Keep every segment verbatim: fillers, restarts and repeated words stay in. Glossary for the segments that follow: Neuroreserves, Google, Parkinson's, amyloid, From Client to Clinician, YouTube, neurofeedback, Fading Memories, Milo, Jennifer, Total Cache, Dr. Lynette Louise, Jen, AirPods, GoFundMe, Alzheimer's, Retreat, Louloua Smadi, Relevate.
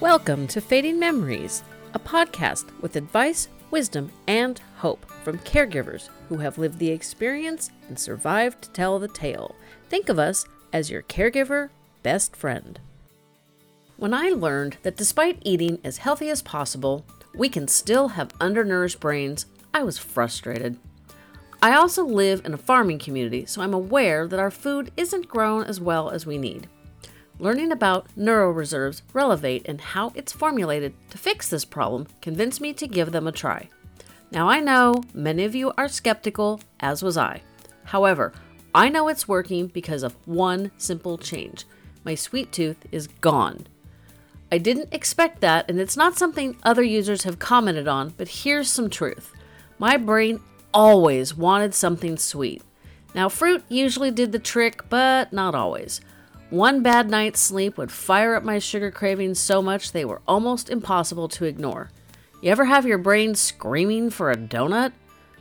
Welcome to Fading Memories, a podcast with advice, wisdom, and hope from caregivers who have lived the experience and survived to tell the tale. Think of us as your caregiver best friend. When I learned that despite eating as healthy as possible, we can still have undernourished brains, I was frustrated. I also live in a farming community, so I'm aware that our food isn't grown as well as we need. Learning about Neuroreserves, Relevate, and how it's formulated to fix this problem convinced me to give them a try. Now I know many of you are skeptical, as was I. However, I know it's working because of one simple change. My sweet tooth is gone. I didn't expect that, and it's not something other users have commented on, but here's some truth. My brain always wanted something sweet. Now fruit usually did the trick, but not always. One bad night's sleep would fire up my sugar cravings so much they were almost impossible to ignore. You ever have your brain screaming for a donut?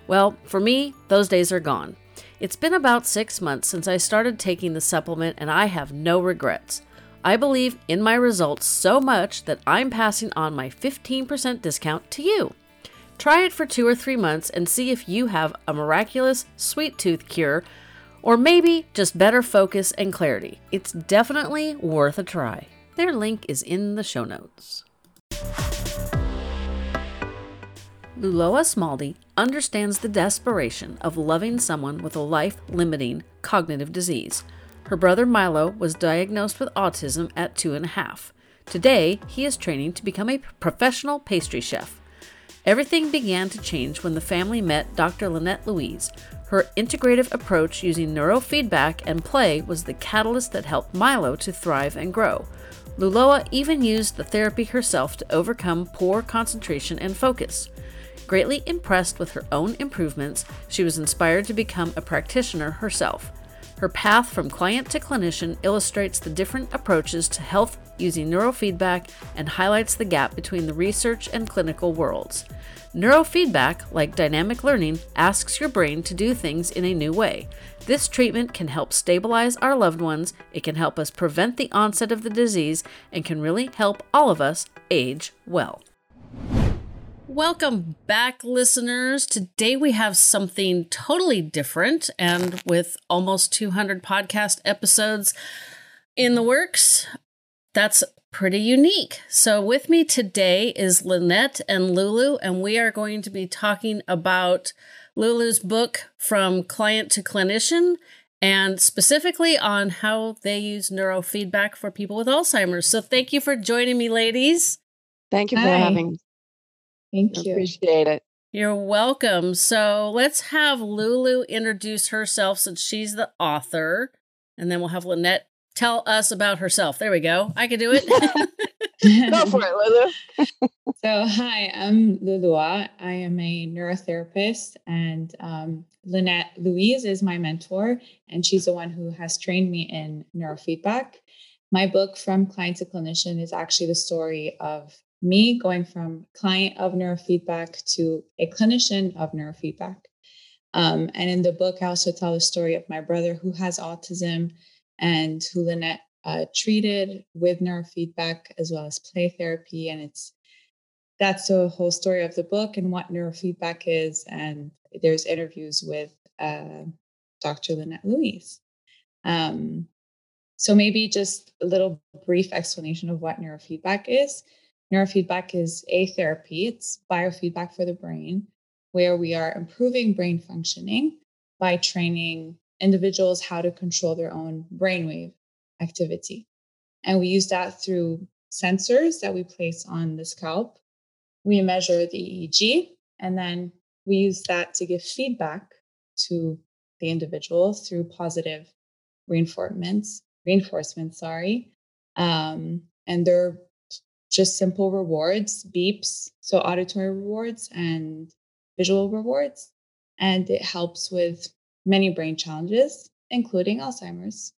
Well, for me, those days are gone. It's been about six months since I started taking the supplement and I have no regrets. I believe in my results so much that I'm passing on my fifteen percent discount to you. Try it for two or three months and see if you have a miraculous sweet tooth cure, or maybe just better focus and clarity. It's definitely worth a try. Their link is in the show notes. Louloua Smadi understands the desperation of loving someone with a life-limiting cognitive disease. Her brother Milo was diagnosed with autism at two and a half. Today, he is training to become a professional pastry chef. Everything began to change when the family met Doctor Lynette Louise. Her integrative approach using neurofeedback and play was the catalyst that helped Milo to thrive and grow. Louloua even used the therapy herself to overcome poor concentration and focus. Greatly impressed with her own improvements, she was inspired to become a practitioner herself. Her path from client to clinician illustrates the different approaches to health using neurofeedback and highlights the gap between the research and clinical worlds. Neurofeedback, like dynamic learning, asks your brain to do things in a new way. This treatment can help stabilize our loved ones, it can help us prevent the onset of the disease, and can really help all of us age well. Welcome back, listeners. Today we have something totally different, and with almost two hundred podcast episodes in the works, that's pretty unique. So with me today is Lynette and Lulu, and we are going to be talking about Lulu's book, From Client to Clinician, and specifically on how they use neurofeedback for people with Alzheimer's. So thank you for joining me, ladies. Thank you for Hi. having me. Thank I you. Appreciate it. You're welcome. So let's have Lulu introduce herself since she's the author, and then we'll have Lynette tell us about herself. There we go. I can do it. Go for it, Lulu. So hi, I'm Louloua. I am a neurotherapist, and um, Lynette Louise is my mentor, and she's the one who has trained me in neurofeedback. My book, From Client to Clinician, is actually the story of me going from client of neurofeedback to a clinician of neurofeedback. Um, and in the book, I also tell the story of my brother who has autism and who Lynette uh, treated with neurofeedback as well as play therapy. And it's that's the whole story of the book and what neurofeedback is. And there's interviews with uh, Doctor Lynette Louise. Um, so maybe just a little brief explanation of what neurofeedback is. Neurofeedback is a therapy. It's biofeedback for the brain, where we are improving brain functioning by training individuals how to control their own brainwave activity. And we use that through sensors that we place on the scalp. We measure the E E G, and then we use that to give feedback to the individual through positive reinforcements, reinforcements, sorry. Um, and they're just simple rewards, beeps, so auditory rewards and visual rewards. And it helps with many brain challenges, including Alzheimer's.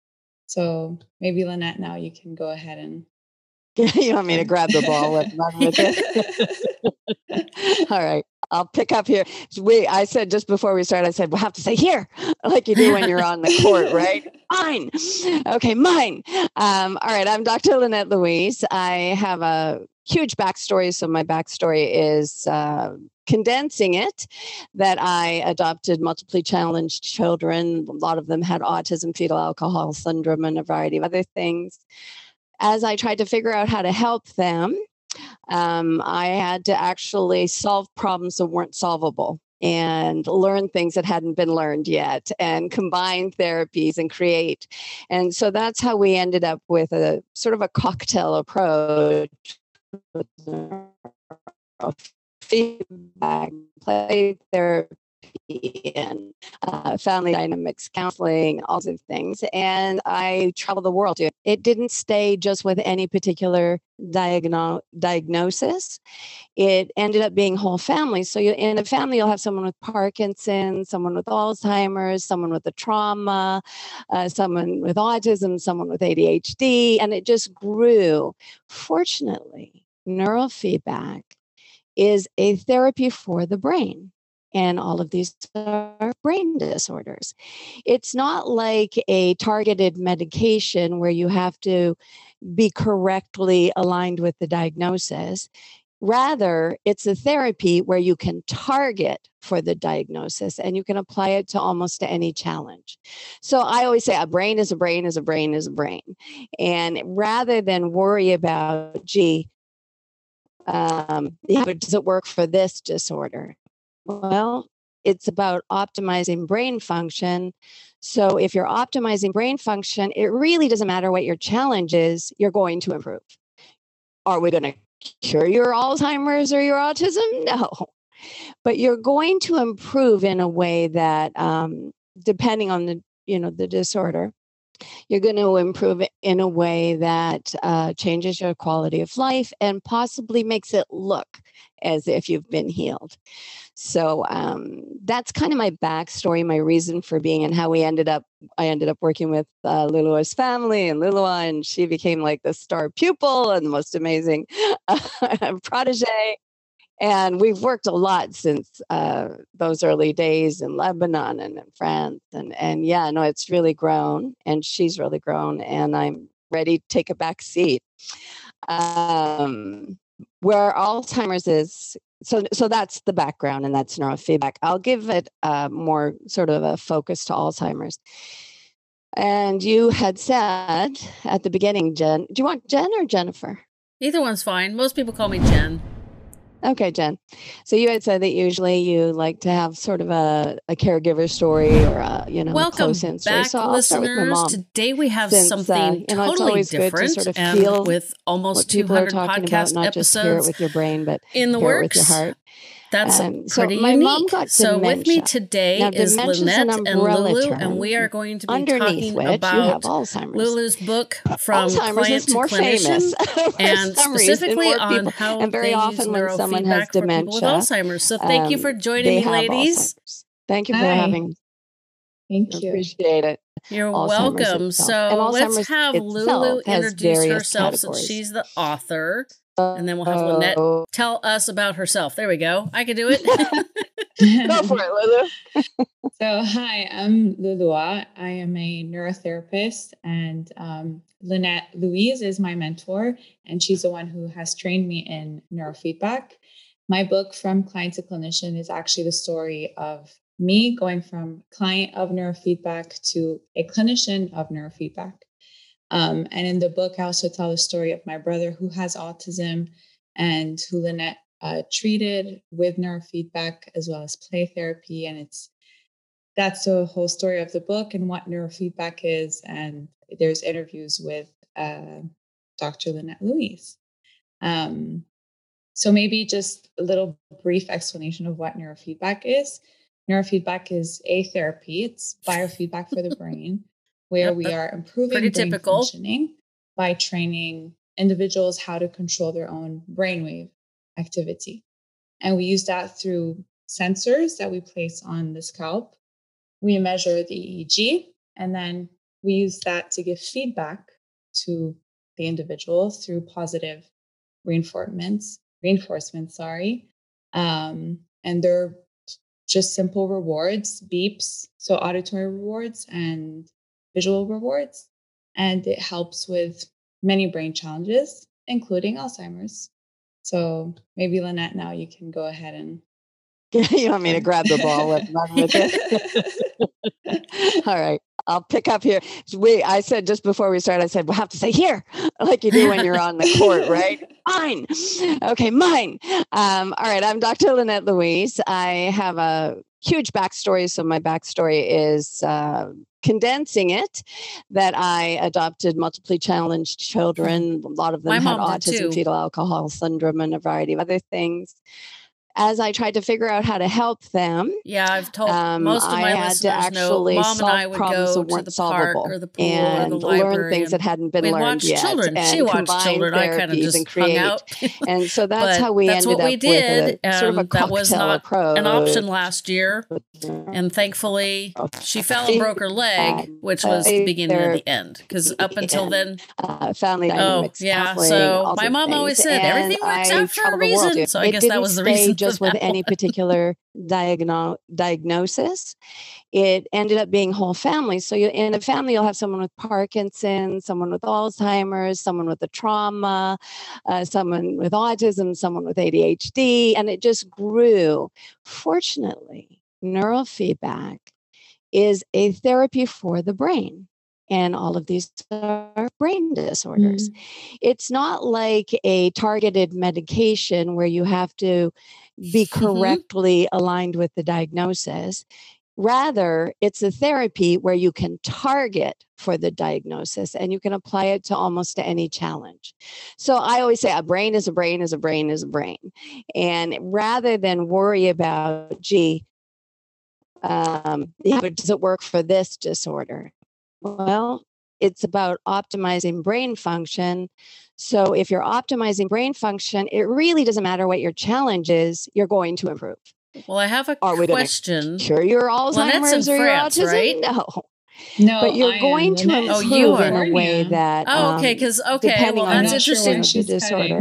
So maybe, Lynette, now you can go ahead and... You want me to grab the ball and run with it? All right. I'll pick up here. We, I said just before we started, I said, we'll have to say here, like you do when you're on the court, right? Mine. Okay, mine. Um, all right, I'm Doctor Lynette Louise. I have a huge backstory. So my backstory is uh, condensing it, that I adopted multiply challenged children. A lot of them had autism, fetal alcohol syndrome, and a variety of other things. As I tried to figure out how to help them, um, I had to actually solve problems that weren't solvable and learn things that hadn't been learned yet and combine therapies and create. And so that's how we ended up with a sort of a cocktail approach with neurofeedback, play therapy, and uh, family dynamics, counseling, all sorts of things. And I traveled the world. It didn't stay just with any particular diagno- diagnosis. It ended up being whole families. So you, in a family, you'll have someone with Parkinson's, someone with Alzheimer's, someone with a trauma, uh, someone with autism, someone with A D H D, and it just grew. Fortunately, neurofeedback is a therapy for the brain. And all of these are brain disorders. It's not like a targeted medication where you have to be correctly aligned with the diagnosis. Rather, it's a therapy where you can target for the diagnosis and you can apply it to almost any challenge. So I always say a brain is a brain is a brain is a brain. And rather than worry about, gee, um, does it work for this disorder? Well, it's about optimizing brain function. So if you're optimizing brain function, it really doesn't matter what your challenge is, you're going to improve. Are we going to cure your Alzheimer's or your autism? No. But you're going to improve in a way that, um, depending on the, you know, the disorder, you're going to improve in a way that uh, changes your quality of life and possibly makes it look as if you've been healed. So um, that's kind of my backstory, my reason for being, and how we ended up. I ended up working with uh, Lulua's family and Louloua, and she became like the star pupil and the most amazing uh, protege. And we've worked a lot since uh, those early days in Lebanon and in France. And, and yeah, no, it's really grown and she's really grown and I'm ready to take a back seat. Um, where Alzheimer's is, so so that's the background and that's neurofeedback. I'll give it uh, more sort of a focus to Alzheimer's. And you had said at the beginning, Jen, do you want Jen or Jennifer? Either one's fine. Most people call me Jen. Okay, Jen. So you had said that usually you like to have sort of a, a caregiver story or a, you know, welcome close in story. So I'll start with my mom. Today we have Since, something uh, you know, totally different, sort of and with almost two hundred podcast about, not episodes just hear it with your brain, but in the hear works. It with your heart. That's um, pretty so unique. So with me today now, is Lynette an and Lulu, and we are going to be talking about Lulu's book, From Alzheimer's Client to Clinician, and specifically on people, how and very they often use when someone has dementia with Alzheimer's. So thank um, you for joining me, ladies. Alzheimer's. Thank you for Hi. having me. Thank you. I appreciate it. You're Alzheimer's welcome. Itself. So let's have Lulu introduce herself since she's the author. And then we'll have oh. Lynette tell us about herself. There we go. I can do it. Go for it, Lulu. So, hi, I'm Louloua. I am a neurotherapist, and um, Lynette Louise is my mentor, and she's the one who has trained me in neurofeedback. My book, From Client to Clinician, is actually the story of me going from client of neurofeedback to a clinician of neurofeedback. Um, and in the book, I also tell the story of my brother who has autism and who Lynette uh, treated with neurofeedback as well as play therapy. And it's that's the whole story of the book and what neurofeedback is. And there's interviews with uh, Doctor Lynette Louise. Um, so maybe just a little brief explanation of what neurofeedback is. Neurofeedback is a therapy. It's biofeedback for the brain. Where yep, we are improving brain typical. functioning by training individuals how to control their own brainwave activity. And we use that through sensors that we place on the scalp. We measure the E E G, and then we use that to give feedback to the individual through positive reinforcements, reinforcements, sorry, um, and they're just simple rewards, beeps, so auditory rewards and visual rewards. And it helps with many brain challenges, including Alzheimer's. So maybe, Lynette, now you can go ahead and... You want me to grab the ball and run with it? All right. I'll pick up here. We, I said just before we started, I said, we'll have to say here, like you do when you're on the court, right? Mine. Okay, mine. Um, all right. I'm Doctor Lynette Louise. I have a huge backstory. So my backstory is... Uh, condensing it, that I adopted multiply challenged children. A lot of them my had autism, fetal alcohol syndrome, and a variety of other things. As I tried to figure out how to help them, yeah, I've told um, most of my I had to actually know, Mom solve and I would problems go that weren't to the solvable park or the pool and or the library learn things and that hadn't been learned yet. Children. And she watched children. I kind of just hung out. And so that's how we that's ended what we up did. With a, sort of a cocktail that was not approach. An option last year, and thankfully she fell and broke her leg, which was uh, the beginning and the end. Because up until then, uh, family oh yeah. So my mom always said everything works out for a reason. So I guess that was the reason. Just with any particular diagno- diagnosis, it ended up being whole families. So you, in a family, you'll have someone with Parkinson's, someone with Alzheimer's, someone with a trauma, uh, someone with autism, someone with A D H D, and it just grew. Fortunately, neurofeedback is a therapy for the brain. And all of these are brain disorders. Mm-hmm. It's not like a targeted medication where you have to be correctly mm-hmm. aligned with the diagnosis. Rather, it's a therapy where you can target for the diagnosis and you can apply it to almost to any challenge. So I always say a brain is a brain is a brain is a brain. And rather than worry about, gee, um, yeah, but does it work for this disorder? Well, it's about optimizing brain function. So if you're optimizing brain function, it really doesn't matter what your challenge is, you're going to improve. Well, I have a Are question. Cure your Alzheimer's well, or France, your autism? Right? No. No, but you're I going to improve oh, you are. in a way that um, oh, okay, because okay, depending well, that's on interesting. Sure disorder,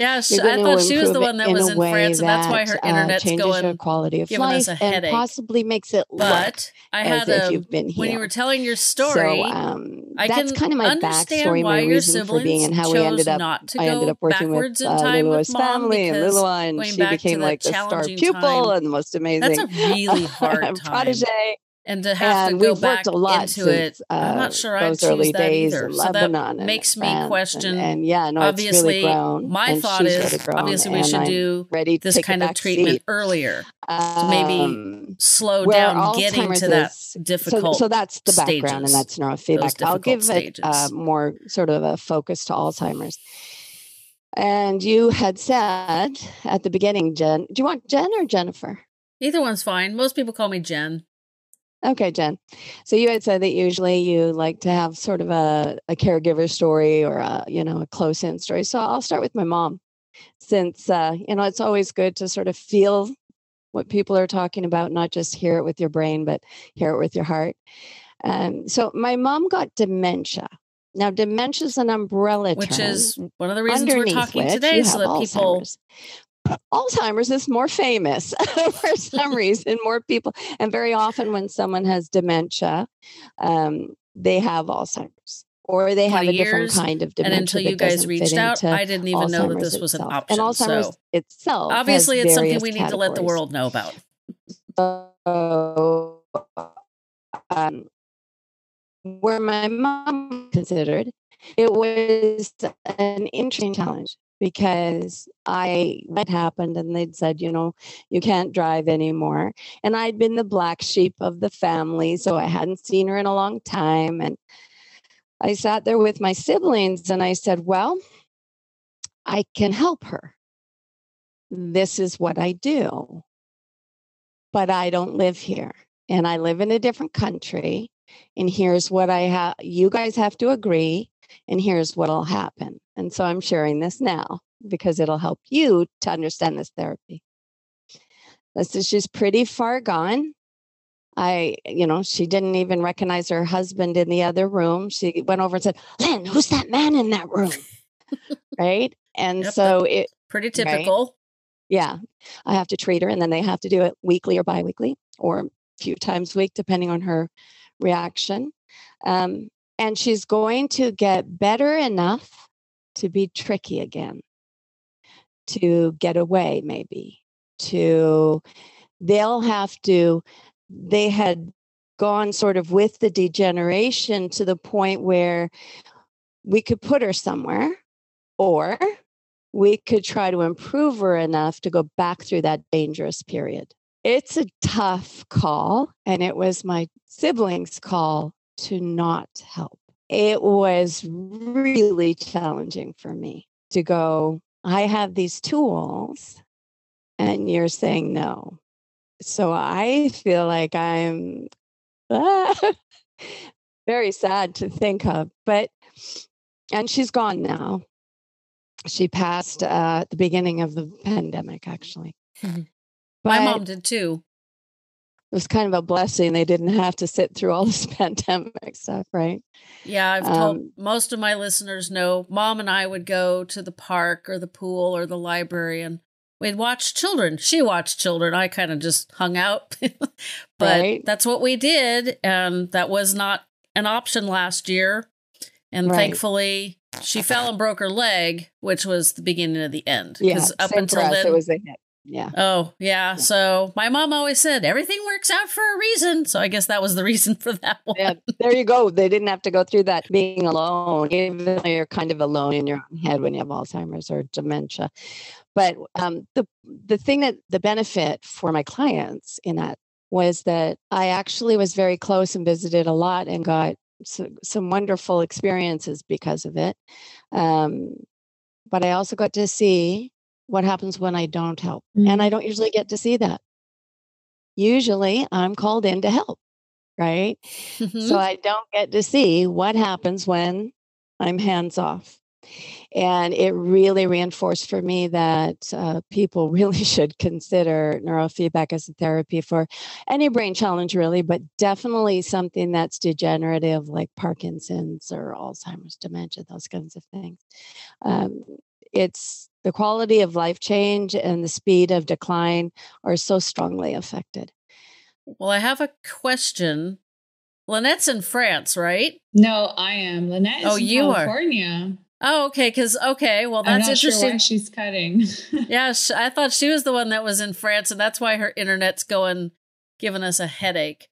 yeah, she, I thought she was the one that was in France, and that's why her uh, internet's going her quality of giving life us a headache, and possibly makes it. But I had as a, if you've been here. When you were telling your story. So, um, I that's kind of my backstory, my reason for being, and how we ended up. I ended up working with uh, Lulua's family and Lulua, and she became like the star pupil and the most amazing. That's a really hard protege. And to have and to go back into since, it, uh, I'm not sure I choose early that days either. So that makes me question. And, and yeah, no, obviously, it's really grown, my thought is really grown, obviously we should I'm do this kind of treatment seat. Earlier to maybe um, slow down Alzheimer's getting to that is, difficult. So, so that's the background, stages, and that's neurofeedback. I'll give stages. it uh, more sort of a focus to Alzheimer's. And you had said at the beginning, Jen. Do you want Jen or Jennifer? Either one's fine. Most people call me Jen. Okay, Jen. So you had said that usually you like to have sort of a, a caregiver story or a, you know, a close-in story. So I'll start with my mom since, uh, you know, it's always good to sort of feel what people are talking about, not just hear it with your brain, but hear it with your heart. Um, so my mom got dementia. Now, dementia is an umbrella which term. Which is one of the reasons we're talking today so that people... Alzheimer's. Alzheimer's is more famous for some reason, more people. And very often when someone has dementia, um, they have Alzheimer's or they have a different kind of dementia. And until you guys reached out, I didn't even know that this was an option. And Alzheimer's itself. Obviously, it's something we need to let the world know about. So, um, where my mom considered, it was an interesting challenge. Because I, what happened, and they'd said, you know, you can't drive anymore. And I'd been the black sheep of the family, so I hadn't seen her in a long time. And I sat there with my siblings and I said, well, I can help her. This is what I do. But I don't live here. And I live in a different country. And here's what I have, you guys have to agree. And here's what will happen. And so I'm sharing this now because it'll help you to understand this therapy. This is, she's pretty far gone. I, you know, she didn't even recognize her husband in the other room. She went over and said, Lynn, who's that man in that room? Right. And yep, so it pretty typical. Right? Yeah, I have to treat her, and then they have to do it weekly or biweekly or a few times a week, depending on her reaction. Um, and she's going to get better enough to be tricky again, to get away maybe, to, they'll have to, they had gone sort of with the degeneration to the point where we could put her somewhere or we could try to improve her enough to go back through that dangerous period. It's a tough call, and it was my siblings' call to not help. It was really challenging for me to go, I have these tools and you're saying no. So I feel like I'm ah, very sad to think of, but, and she's gone now. She passed uh, at the beginning of the pandemic, actually. Mm-hmm. My mom did too. It was kind of a blessing. They didn't have to sit through all this pandemic stuff, right? Yeah, I've um, told most of my listeners know Mom and I would go to the park or the pool or the library and we'd watch children. She watched children. I kind of just hung out. But right? That's what we did. And that was not an option last year. And right. Thankfully, she fell and broke her leg, which was the beginning of the end. Yeah, up same until for us, then, it was the hip. Yeah. Oh, yeah. yeah. So my mom always said everything works out for a reason. So I guess that was the reason for that one. Yeah, there you go. They didn't have to go through that being alone, even though you're kind of alone in your own head when you have Alzheimer's or dementia. But um, the the thing that the benefit for my clients in that was that I actually was very close and visited a lot and got so, some wonderful experiences because of it. Um, but I also got to see what happens when I don't help. Mm-hmm. And I don't usually get to see that. Usually I'm called in to help, right? Mm-hmm. So I don't get to see what happens when I'm hands off. And it really reinforced for me that uh, people really should consider neurofeedback as a therapy for any brain challenge, really, but definitely something that's degenerative, like Parkinson's or Alzheimer's, dementia, those kinds of things. Um, it's the quality of life change and the speed of decline are so strongly affected. Well, I have a question. Lynette's in France, right? No, I am. Lynette is oh, in you California. Are. Oh, okay. Because, okay, well, that's I'm not interesting. Sure why she's cutting. Yeah, sh- I thought she was the one that was in France, and that's why her internet's going, giving us a headache.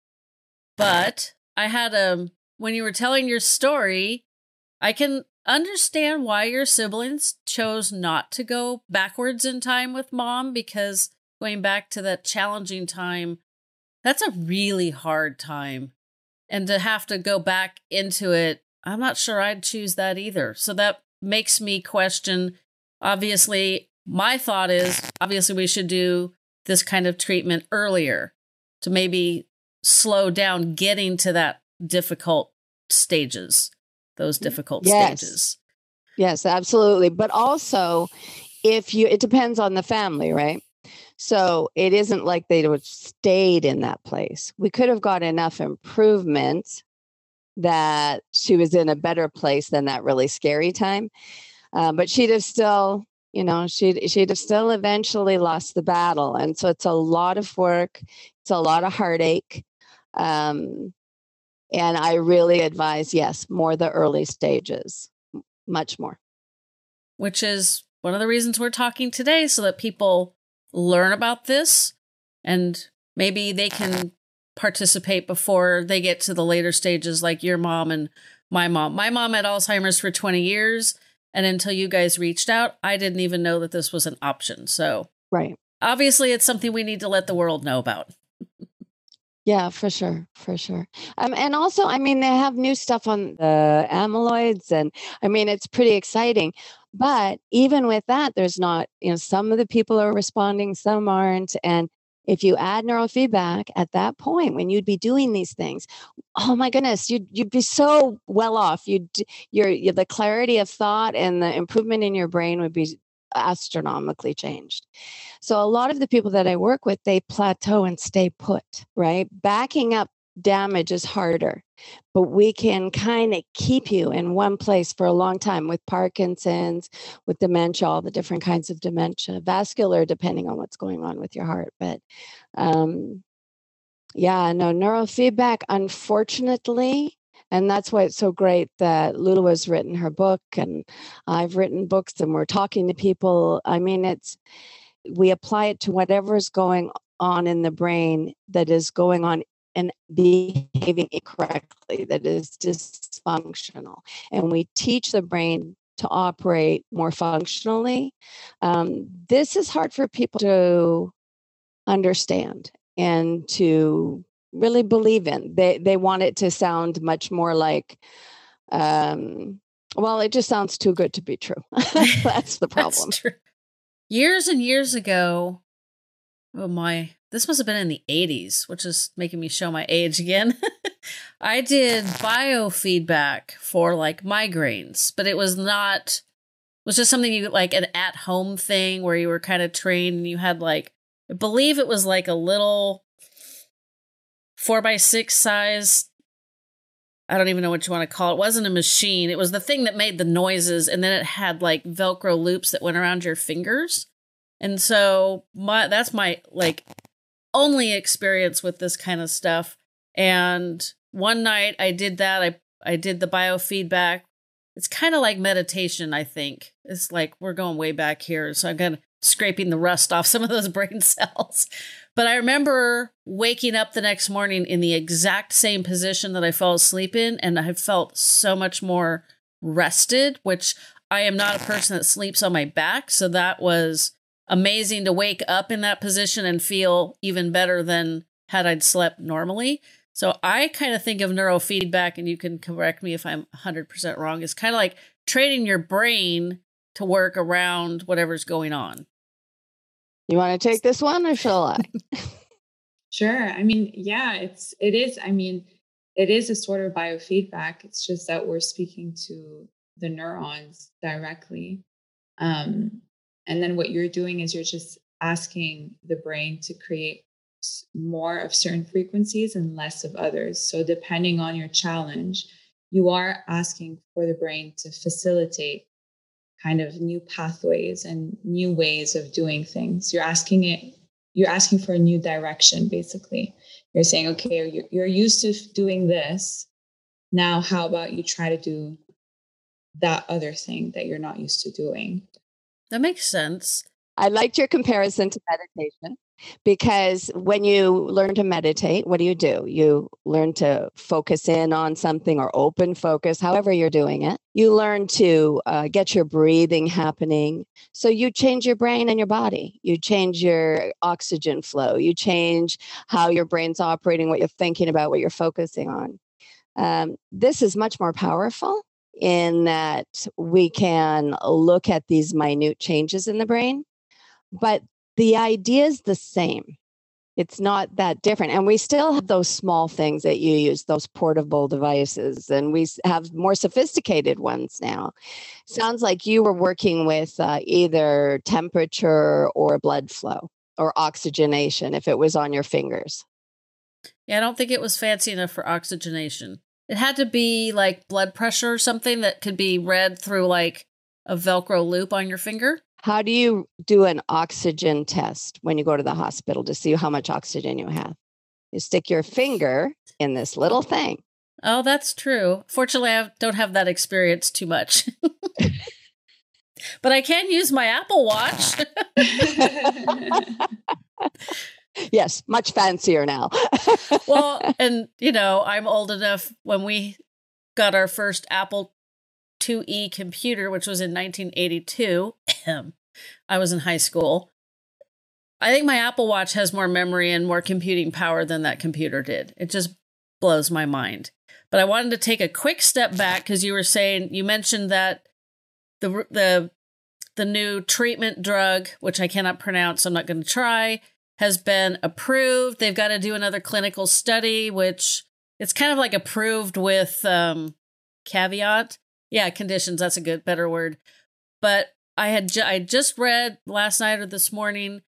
But I had a, when you were telling your story, I can understand why your siblings chose not to go backwards in time with Mom, because going back to that challenging time, that's a really hard time. And to have to go back into it, I'm not sure I'd choose that either. So that makes me question, obviously, my thought is, obviously, we should do this kind of treatment earlier to maybe slow down getting to that difficult stages. Those difficult yes. stages. Yes, absolutely. But also, if you, it depends on the family, right? So it isn't like they would have stayed in that place. We could have got enough improvement that she was in a better place than that really scary time. Uh, but she'd have still, you know, she'd, she'd have still eventually lost the battle. And so it's a lot of work. It's a lot of heartache. Um, And I really advise, yes, more the early stages, much more. Which is one of the reasons we're talking today, so that people learn about this and maybe they can participate before they get to the later stages like your mom and my mom. My mom had Alzheimer's for twenty years, and until you guys reached out, I didn't even know that this was an option. So right. Obviously, it's something we need to let the world know about. Yeah, for sure. For sure. Um, and also, I mean, they have new stuff on the amyloids and I mean, it's pretty exciting, but even with that, there's not, you know, some of the people are responding, some aren't. And if you add neurofeedback at that point, when you'd be doing these things, oh my goodness, you'd, you'd be so well off. You'd, you're, the clarity of thought and the improvement in your brain would be astronomically changed. So a lot of the people that I work with, they plateau and stay put, right? Backing up damage is harder, but we can kind of keep you in one place for a long time with Parkinson's, with dementia, all the different kinds of dementia, vascular, depending on what's going on with your heart. But um, yeah, no, neurofeedback, unfortunately, and that's why it's so great that Louloua's written her book and I've written books and we're talking to people. I mean, it's, we apply it to whatever's going on in the brain that is going on and behaving incorrectly, that is dysfunctional. And we teach the brain to operate more functionally. Um, this is hard for people to understand and to really believe in. They they want it to sound much more like, um, well, it just sounds too good to be true. That's the problem. That's true. Years and years ago, oh my, this must have been in the eighties, which is making me show my age again. I did biofeedback for like migraines, but it was not, it was just something you like an at-home thing where you were kind of trained and you had like, I believe it was like a little four by six size. I don't even know what you want to call it. It wasn't a machine. It was the thing that made the noises. And then it had like Velcro loops that went around your fingers. And so my, that's my like only experience with this kind of stuff. And one night I did that. I, I did the biofeedback. It's kind of like meditation, I think. It's like we're going way back here. So I'm kind of scraping the rust off some of those brain cells. But I remember waking up the next morning in the exact same position that I fell asleep in, and I felt so much more rested, which I am not a person that sleeps on my back. So that was amazing to wake up in that position and feel even better than had I'd slept normally. So I kind of think of neurofeedback, and you can correct me if I'm one hundred percent wrong, it's kind of like training your brain to work around whatever's going on. You want to take this one or shall I? Sure. I mean, yeah, it's, it is. I mean, it is a sort of biofeedback. It's just that we're speaking to the neurons directly. Um, and then what you're doing is you're just asking the brain to create more of certain frequencies and less of others. So depending on your challenge, you are asking for the brain to facilitate kind of new pathways and new ways of doing things. You're asking it, you're asking for a new direction, basically. You're saying, okay, you're used to doing this. Now, how about you try to do that other thing that you're not used to doing? That makes sense. I liked your comparison to meditation, because when you learn to meditate, what do you do? You learn to focus in on something or open focus, however you're doing it. You learn to uh, get your breathing happening. So you change your brain and your body. You change your oxygen flow. You change how your brain's operating, what you're thinking about, what you're focusing on. Um, this is much more powerful in that we can look at these minute changes in the brain, but the idea is the same. It's not that different. And we still have those small things that you use, those portable devices, and we have more sophisticated ones now. Sounds like you were working with uh, either temperature or blood flow or oxygenation if it was on your fingers. Yeah, I don't think it was fancy enough for oxygenation. It had to be like blood pressure or something that could be read through like a Velcro loop on your finger. How do you do an oxygen test when you go to the hospital to see how much oxygen you have? You stick your finger in this little thing. Oh, that's true. Fortunately, I don't have that experience too much. But I can use my Apple Watch. Yes, much fancier now. Well, and, you know, I'm old enough when we got our first Apple two E computer, which was in nineteen eighty-two. I was in high school. I think my Apple Watch has more memory and more computing power than that computer did. It just blows my mind. But I wanted to take a quick step back because you were saying, you mentioned that the the the new treatment drug, which I cannot pronounce, so I'm not going to try, has been approved. They've got to do another clinical study, which it's kind of like approved with um, caveat. Yeah, conditions. That's a good, better word. But I had ju- I just read last night or this morning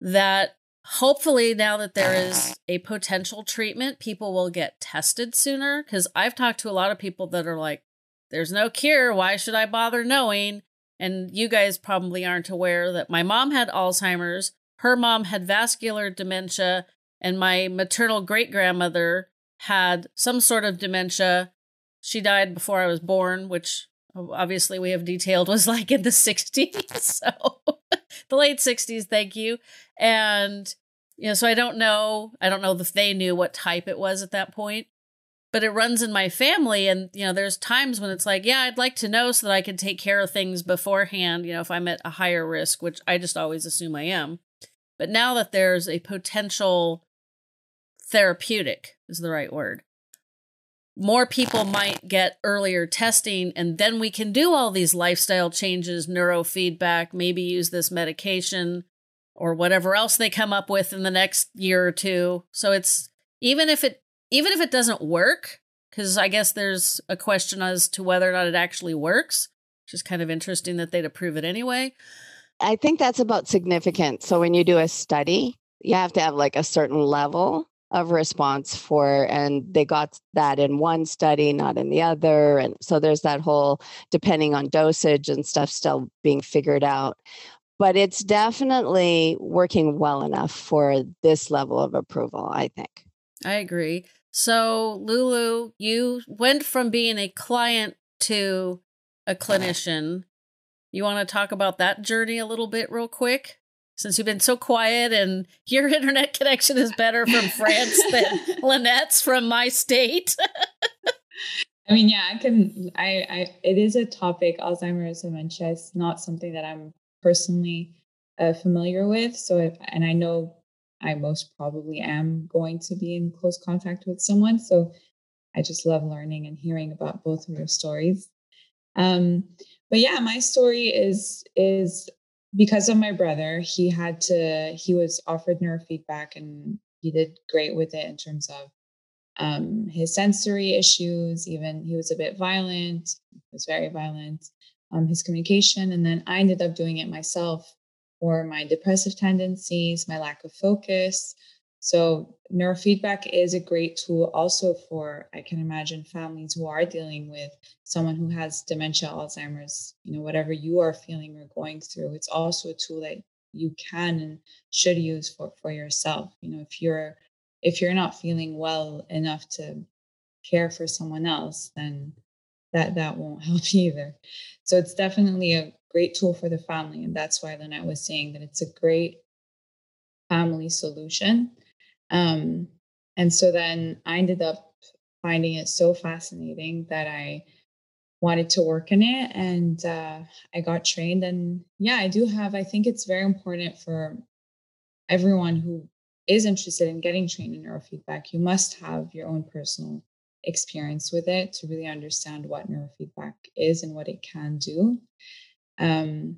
that Hopefully, now that there is a potential treatment, people will get tested sooner, because I've talked to a lot of people that are like, there's no cure. Why should I bother knowing? And you guys probably aren't aware that my mom had Alzheimer's, her mom had vascular dementia, and my maternal great-grandmother had some sort of dementia. She died before I was born, which obviously we have detailed was like in the sixties. So the late sixties, thank you. And, you know, so I don't know. I don't know if they knew what type it was at that point. But it runs in my family. And, you know, there's times when it's like, yeah, I'd like to know so that I can take care of things beforehand, you know, if I'm at a higher risk, which I just always assume I am. But now that there's a potential therapeutic, is the right word, more people might get earlier testing, and then we can do all these lifestyle changes, neurofeedback, maybe use this medication or whatever else they come up with in the next year or two. So it's, even if it Even if it doesn't work, because I guess there's a question as to whether or not it actually works, which is kind of interesting that they'd approve it anyway. I think that's about significance. So when you do a study, you have to have like a certain level of response for, and they got that in one study, not in the other. And so there's that whole, depending on dosage and stuff, still being figured out. But it's definitely working well enough for this level of approval, I think. I agree. So, Lulu, you went from being a client to a clinician. You want to talk about that journey a little bit real quick? Since you've been so quiet and your internet connection is better from France than Lynette's from my state. I mean, yeah, I can, I, I, it is a topic, Alzheimer's dementia. It's not something that I'm personally uh, familiar with. So, if, and I know I most probably am going to be in close contact with someone. So I just love learning and hearing about both of your stories. Um, but yeah, my story is, is because of my brother. He had to, he was offered neurofeedback and he did great with it in terms of um, his sensory issues. Even he was a bit violent, he was very violent, um, his communication. And then I ended up doing it myself, or my depressive tendencies, my lack of focus. So neurofeedback is a great tool also for, I can imagine, families who are dealing with someone who has dementia, Alzheimer's, you know, whatever you are feeling or going through. It's also a tool that you can and should use for, for yourself. You know, if you're if you're not feeling well enough to care for someone else, then that that won't help either. So it's definitely a great tool for the family. And that's why Lynette was saying that it's a great family solution. Um, and so then I ended up finding it so fascinating that I wanted to work in it, and uh, I got trained. And yeah, I do have, I think it's very important for everyone who is interested in getting trained in neurofeedback. You must have your own personal experience with it to really understand what neurofeedback is and what it can do. Um,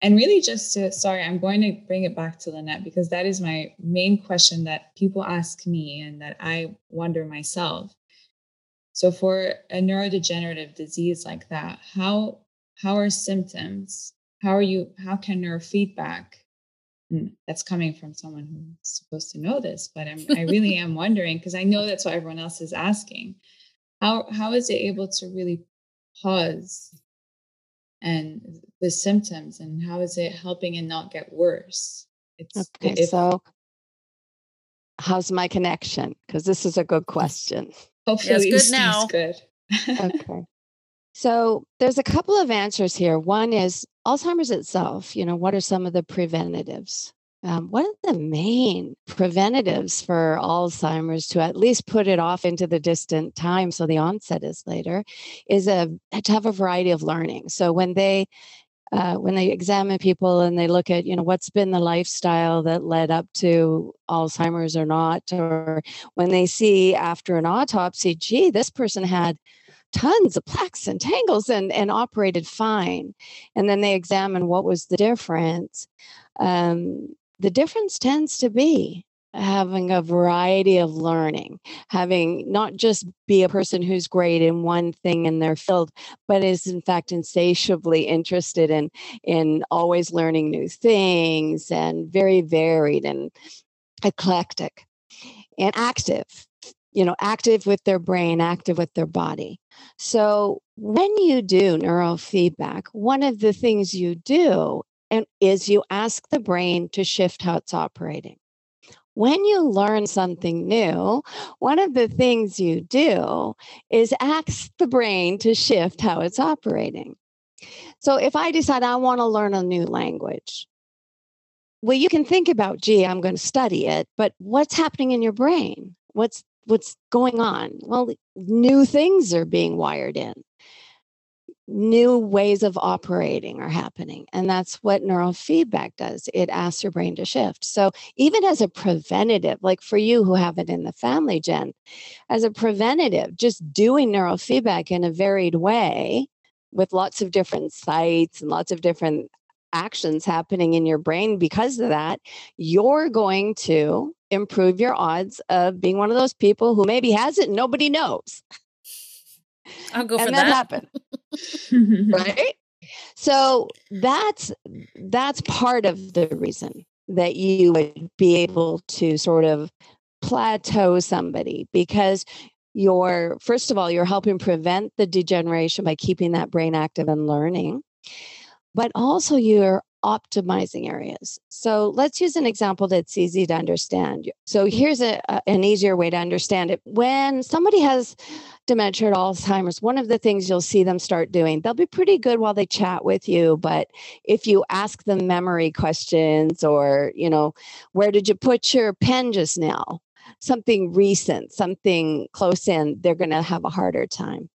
and really just to, sorry, I'm going to bring it back to Lynette, because that is my main question that people ask me and that I wonder myself. So for a neurodegenerative disease like that, how, how are symptoms? How are you, how can neurofeedback, and that's coming from someone who's supposed to know this, but I'm, I really am wondering, because I know that's what everyone else is asking. How, how is it able to really pause and the symptoms, and how is it helping and not get worse? It's, okay, if, so how's my connection? Because this is a good question. Hopefully it's good now. Good. Okay. So there's a couple of answers here. One is Alzheimer's itself. You know, what are some of the preventatives? Um, what are the main preventatives for Alzheimer's to at least put it off into the distant time, so the onset is later, is a, to have a variety of learning. So when they uh, when they examine people and they look at, you know, what's been the lifestyle that led up to Alzheimer's or not, or when they see after an autopsy, gee, this person had tons of plaques and tangles and, and operated fine. And then they examine what was the difference. Um, the difference tends to be having a variety of learning, having not just be a person who's great in one thing in their field, but is in fact insatiably interested in, in always learning new things and very varied and eclectic and active, you know, active with their brain, active with their body. So when you do neurofeedback, one of the things you do is you ask the brain to shift how it's operating. When you learn something new, one of the things you do is ask the brain to shift how it's operating. So if I decide I want to learn a new language, well, you can think about, gee, I'm going to study it, but what's happening in your brain? What's what's going on? Well, new things are being wired in. New ways of operating are happening. And that's what neurofeedback does. It asks your brain to shift. So even as a preventative, like for you who have it in the family, Jen, as a preventative, just doing neurofeedback in a varied way with lots of different sites and lots of different actions happening in your brain because of that, you're going to improve your odds of being one of those people who maybe has it and nobody knows. I'll go and for that. Happened. Right? So that's that's part of the reason that you would be able to sort of plateau somebody, because you're, first of all, you're helping prevent the degeneration by keeping that brain active and learning, but also you're optimizing areas. So let's use an example that's easy to understand. So here's a, a, an easier way to understand it. When somebody has dementia or Alzheimer's, one of the things you'll see them start doing, they'll be pretty good while they chat with you, but if you ask them memory questions or, you know, where did you put your pen just now? Something recent, something close in, they're going to have a harder time.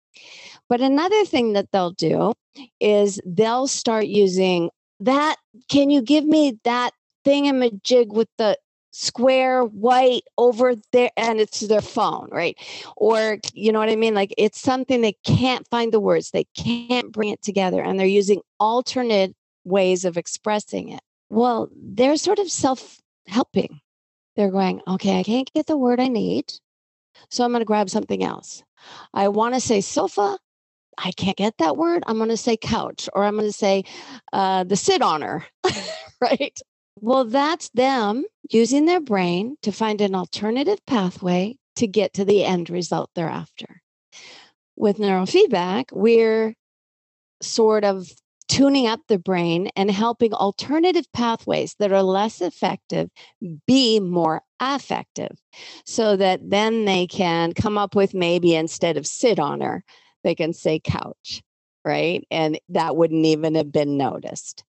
But another thing that they'll do is they'll start using that, can you give me that thingamajig with the square white over there? And it's their phone, right? Or, you know what I mean? Like it's something they can't find the words. They can't bring it together. And they're using alternate ways of expressing it. Well, they're sort of self-helping. They're going, okay, I can't get the word I need. So I'm going to grab something else. I want to say sofa. I can't get that word. I'm going to say couch, or I'm going to say uh, the sit on her, right? Well, that's them using their brain to find an alternative pathway to get to the end result they're after. With neurofeedback, we're sort of tuning up the brain and helping alternative pathways that are less effective be more effective, so that then they can come up with maybe instead of sit on her, they can say couch, right? And that wouldn't even have been noticed.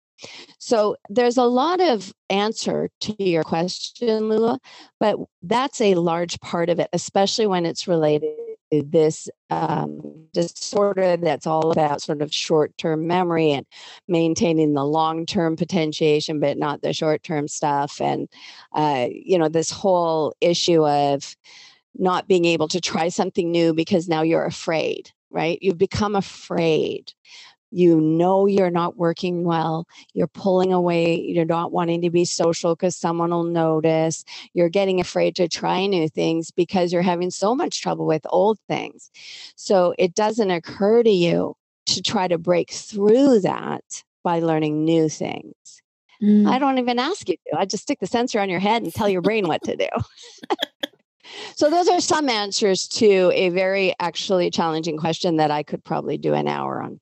So there's a lot of answer to your question, Lula, but that's a large part of it, especially when it's related to this um, disorder that's all about sort of short-term memory and maintaining the long-term potentiation, but not the short-term stuff. And, uh, you know, this whole issue of not being able to try something new because now you're afraid. Right? You've become afraid. You know you're not working well. You're pulling away. You're not wanting to be social because someone will notice. You're getting afraid to try new things because you're having so much trouble with old things. So it doesn't occur to you to try to break through that by learning new things. Mm. I don't even ask you to. I just stick the sensor on your head and tell your brain what to do. So those are some answers to a very actually challenging question that I could probably do an hour on.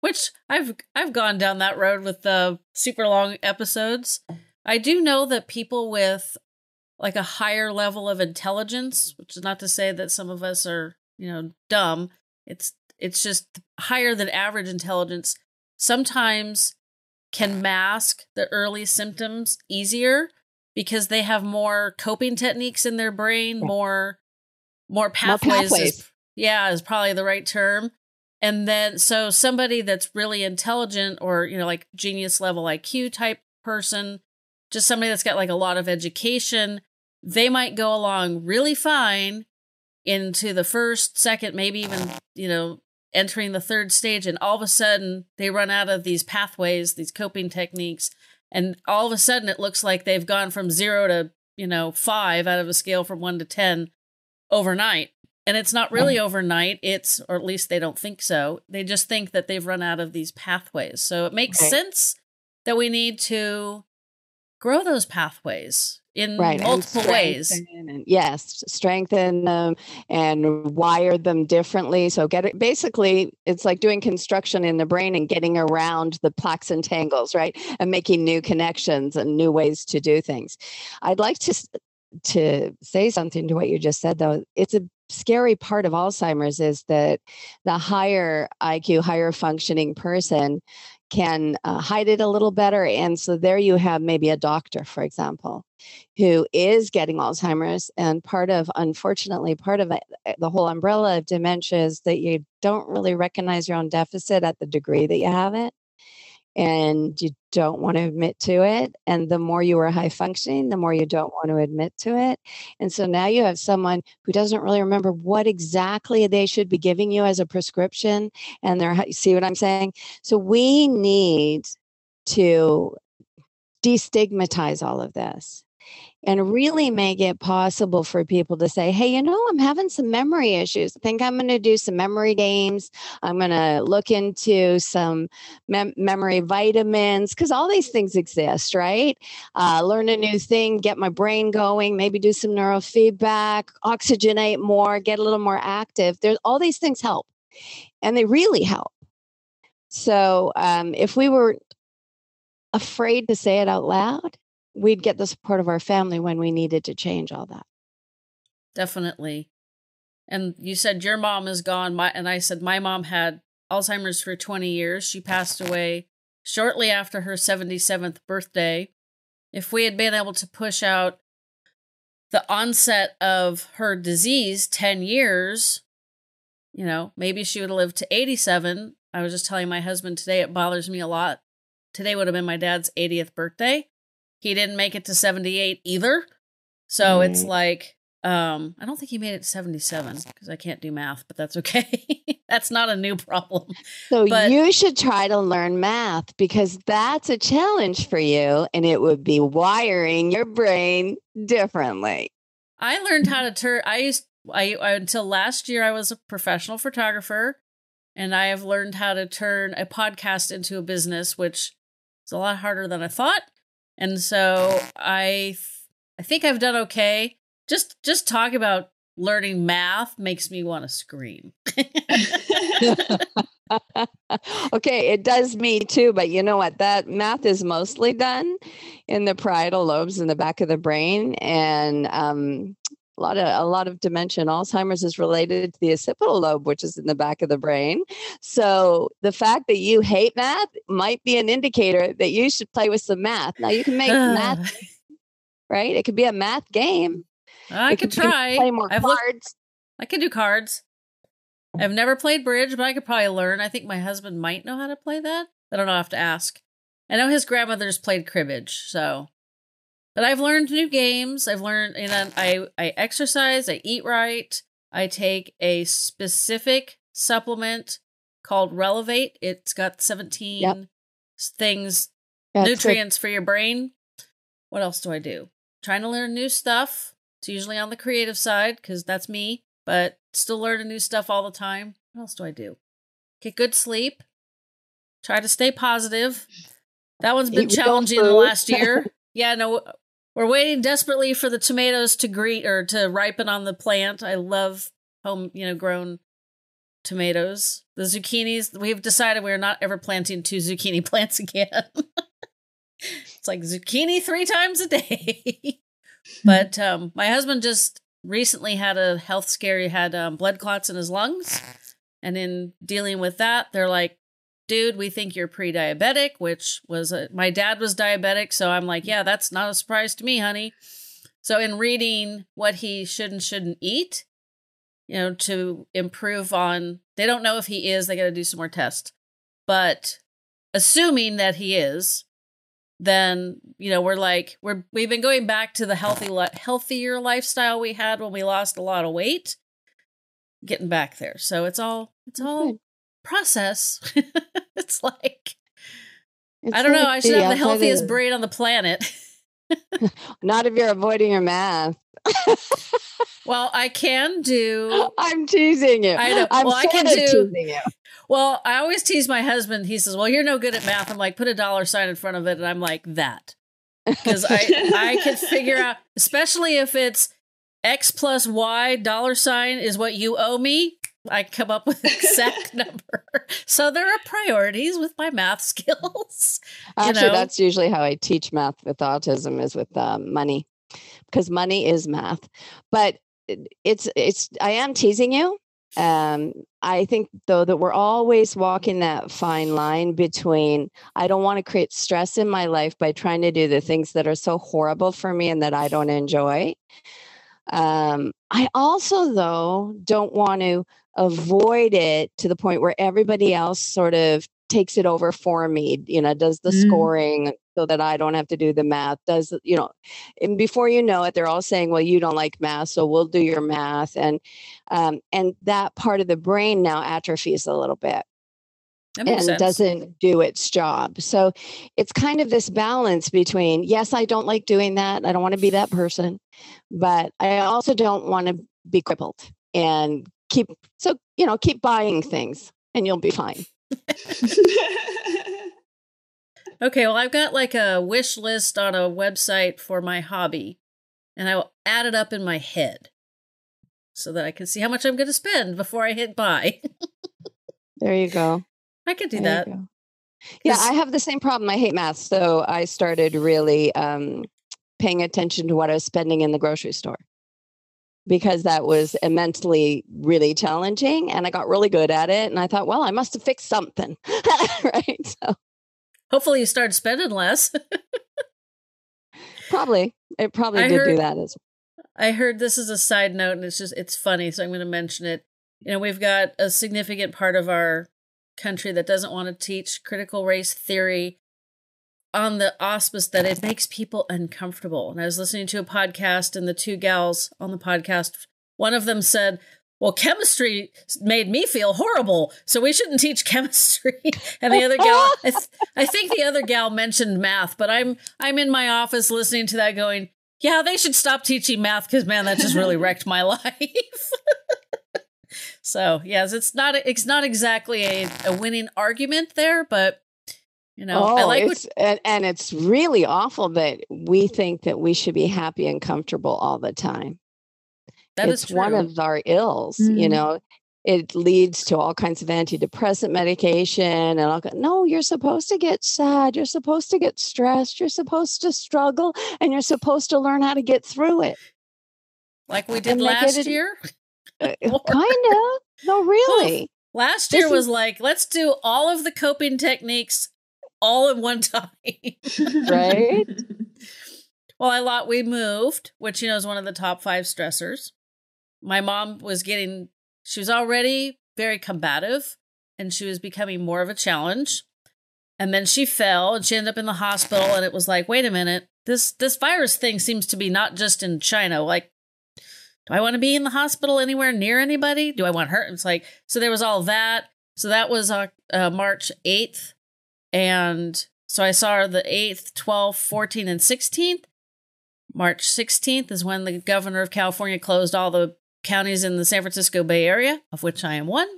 Which I've I've gone down that road with the super long episodes. I do know that people with like a higher level of intelligence, which is not to say that some of us are, you know, dumb. It's it's just higher than average intelligence sometimes can mask the early symptoms easier, because they have more coping techniques in their brain, more more pathways. More pathways. Is, yeah, is probably the right term. And then, so somebody that's really intelligent or, you know, like genius level I Q type person, just somebody that's got like a lot of education, they might go along really fine into the first, second, maybe even, you know, entering the third stage. And all of a sudden they run out of these pathways, these coping techniques, And all of a sudden it looks like they've gone from zero to, you know, five out of a scale from one to ten overnight. And it's not really overnight. It's, or at least they don't think so. They just think that they've run out of these pathways. So it makes okay. sense that we need to grow those pathways in right. multiple ways. And yes, strengthen them and wire them differently. So get it. Basically, it's like doing construction in the brain and getting around the plaques and tangles, right? And making new connections and new ways to do things. I'd like to to say something to what you just said, though. It's a scary part of Alzheimer's is that the higher I Q, higher functioning person can uh, hide it a little better. And so there you have maybe a doctor, for example, who is getting Alzheimer's. And part of, unfortunately, part of the whole umbrella of dementia is that you don't really recognize your own deficit at the degree that you have it. And you don't want to admit to it. And the more you are high functioning, the more you don't want to admit to it. And so now you have someone who doesn't really remember what exactly they should be giving you as a prescription. And they're, see what I'm saying? So we need to destigmatize all of this and really make it possible for people to say, hey, you know, I'm having some memory issues. I think I'm going to do some memory games. I'm going to look into some mem- memory vitamins, because all these things exist, right? Uh, learn a new thing, get my brain going, maybe do some neurofeedback, oxygenate more, get a little more active. There's all these things help, and they really help. So um, if we were afraid to say it out loud, we'd get the support of our family when we needed to change all that. Definitely. And you said your mom is gone. My, and I said, my mom had Alzheimer's for twenty years. She passed away shortly after her seventy-seventh birthday. If we had been able to push out the onset of her disease ten years, you know, maybe she would have lived to eighty-seven. I was just telling my husband today, it bothers me a lot. Today would have been my dad's eightieth birthday. He didn't make it to seventy-eight either. So mm. it's like, um, I don't think he made it to seventy-seven because I can't do math, but that's okay. That's not a new problem. So but, you should try to learn math, because that's a challenge for you. And it would be wiring your brain differently. I learned how to turn, I used, I, I until last year, I was a professional photographer, and I have learned how to turn a podcast into a business, which is a lot harder than I thought. And so I, I think I've done okay. Just, just talk about learning math makes me want to scream. Okay. It does me too, but you know what? That math is mostly done in the parietal lobes in the back of the brain. And, um, A lot of a lot of dementia and Alzheimer's is related to the occipital lobe, which is in the back of the brain. So the fact that you hate math might be an indicator that you should play with some math. Now you can make math, right? It could be a math game. I it could try. Play more I've cards. Looked, I can do cards. I've never played bridge, but I could probably learn. I think my husband might know how to play that. I don't know. I have to ask. I know his grandmother's played cribbage, so. But I've learned new games. I've learned, and then I, I exercise, I eat right. I take a specific supplement called Relevate. It's got seventeen yep. things, That's nutrients good. For your brain. What else do I do? Trying to learn new stuff. It's usually on the creative side, because that's me, but still learning new stuff all the time. What else do I do? Get good sleep. Try to stay positive. That one's been eat challenging the last year. Yeah, no. We're waiting desperately for the tomatoes to green or to ripen on the plant. I love home, you know, grown tomatoes. The zucchinis, we've decided we're not ever planting two zucchini plants again. It's like zucchini three times a day. But um, my husband just recently had a health scare. He had um, blood clots in his lungs. And in dealing with that, they're like, dude, we think you're pre-diabetic, which was, a, my dad was diabetic. So I'm like, yeah, that's not a surprise to me, honey. So in reading what he should and shouldn't eat, you know, to improve on, they don't know if he is, they got to do some more tests, but assuming that he is, then, you know, we're like, we're, we've been going back to the healthy, healthier lifestyle we had when we lost a lot of weight, getting back there. So it's all, it's all. Good. Process. It's like It's I don't know. I should have the healthiest of... brain on the planet. Not if you're avoiding your math. Well, I can do. I'm teasing you. I know. I'm well, I can do. Teasing you. Well, I always tease my husband. He says, well, you're no good at math. I'm like, put a dollar sign in front of it. And I'm like, that. Because I, I can figure out, especially if it's X plus Y dollar sign is what you owe me. I come up with an exact number. So there are priorities with my math skills. Actually, you know? That's usually how I teach math with autism is with um, money, because money is math. But it's it's I am teasing you. Um, I think, though, that we're always walking that fine line between I don't want to create stress in my life by trying to do the things that are so horrible for me and that I don't enjoy. Um, I also, though, don't want to avoid it to the point where everybody else sort of takes it over for me, you know, does the mm. scoring so that I don't have to do the math, does, you know, and before you know it, they're all saying, well, you don't like math, so we'll do your math. And, um, and that part of the brain now atrophies a little bit and sense. Doesn't do its job. So it's kind of this balance between, yes, I don't like doing that. I don't want to be that person, but I also don't want to be crippled and keep, so, you know, keep buying things and you'll be fine. Okay, well, I've got like a wish list on a website for my hobby, and I will add it up in my head so that I can see how much I'm going to spend before I hit buy. There you go. I could do there that. Yeah, I have the same problem. I hate math. So I started really um, paying attention to what I was spending in the grocery store, because that was immensely really challenging. And I got really good at it. And I thought, well, I must have fixed something. Right. So hopefully you started spending less. Probably. It probably I did heard, do that as well. I heard this is a side note, and it's just, it's funny. So I'm going to mention it. You know, we've got a significant part of our country that doesn't want to teach critical race theory on the auspice that it makes people uncomfortable. And I was listening to a podcast, and the two gals on the podcast, one of them said, well, chemistry made me feel horrible, so we shouldn't teach chemistry. And the other gal, I, th- I think the other gal mentioned math, but I'm, I'm in my office listening to that going, yeah, they should stop teaching math, 'cause man, that just really wrecked my life. So yes, it's not, it's not exactly a, a winning argument there, but you know, oh, I like it's, what, and, and it's really awful that we think that we should be happy and comfortable all the time. That it's is true. One of our ills, mm-hmm. you know, it leads to all kinds of antidepressant medication. And I'll go, no, you're supposed to get sad. You're supposed to get stressed. You're supposed to struggle, and you're supposed to learn how to get through it. Like we did and last it, year? Uh, kind of. No, really. Well, last year this was is, like, let's do all of the coping techniques all in one time. Right? Well, I lot we moved, which, you know, is one of the top five stressors. My mom was getting, she was already very combative, and she was becoming more of a challenge. And then she fell, and she ended up in the hospital, and it was like, wait a minute, this, this virus thing seems to be not just in China. Like, do I want to be in the hospital anywhere near anybody? Do I want her? And it's like, so there was all that. So that was uh, uh, March eighth. And so I saw her the eighth, twelfth, fourteenth, and sixteenth. March sixteenth is when the governor of California closed all the counties in the San Francisco Bay Area, of which I am one.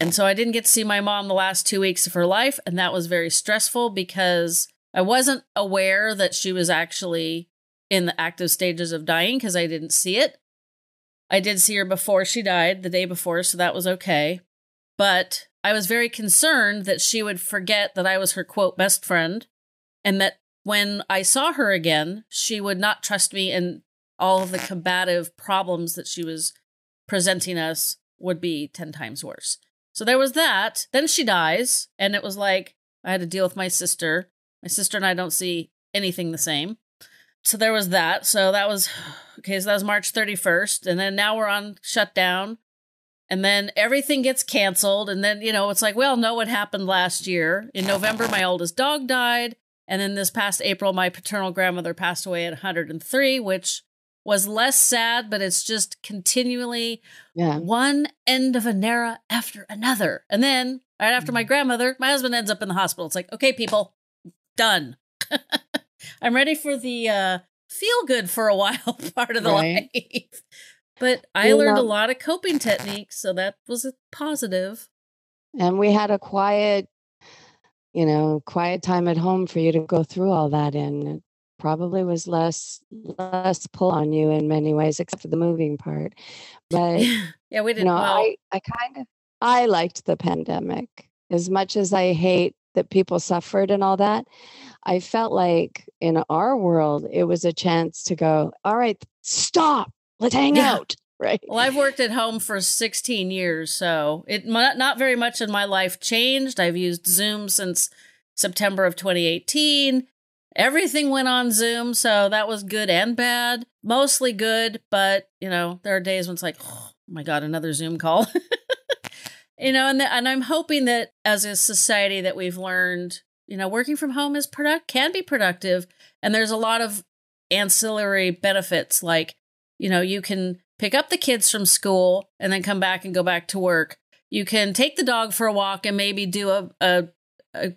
And so I didn't get to see my mom the last two weeks of her life. And that was very stressful because I wasn't aware that she was actually in the active stages of dying because I didn't see it. I did see her before she died, the day before, so that was okay. But I was very concerned that she would forget that I was her, quote, best friend, and that when I saw her again, she would not trust me, and all of the combative problems that she was presenting us would be ten times worse. So there was that. Then she dies, and it was like, I had to deal with my sister. My sister and I don't see anything the same. So there was that. So that was, okay, so that was March thirty-first, and then now we're on shutdown. And then everything gets canceled. And then, you know, it's like, we all know what happened last year. In November, my oldest dog died. And then this past April, my paternal grandmother passed away at one hundred and three, which was less sad, but it's just continually yeah. one end of an era after another. And then right after my grandmother, my husband ends up in the hospital. It's like, okay, people, Done. I'm ready for the uh, feel good for a while part of the right. life. But I you learned know. a lot of coping techniques, so that was a positive. And we had a quiet, you know, quiet time at home for you to go through all that in. It probably was less less pull on you in many ways, except for the moving part. But yeah, we didn't. You know, well. I, I kind of I liked the pandemic as much as I hate that people suffered and all that. I felt like in our world, it was a chance to go, all right, stop. Let's hang yeah. out. Right. Well, I've worked at home for sixteen years, so it not very much in my life changed. I've used Zoom since September of twenty eighteen. Everything went on Zoom, so that was good and bad. Mostly good, but, you know, there are days when it's like, oh, my God, another Zoom call. You know, and the, and I'm hoping that as a society that we've learned, you know, working from home is product can be productive. And there's a lot of ancillary benefits, like, you know, you can pick up the kids from school and then come back and go back to work. You can take the dog for a walk and maybe do a, a, a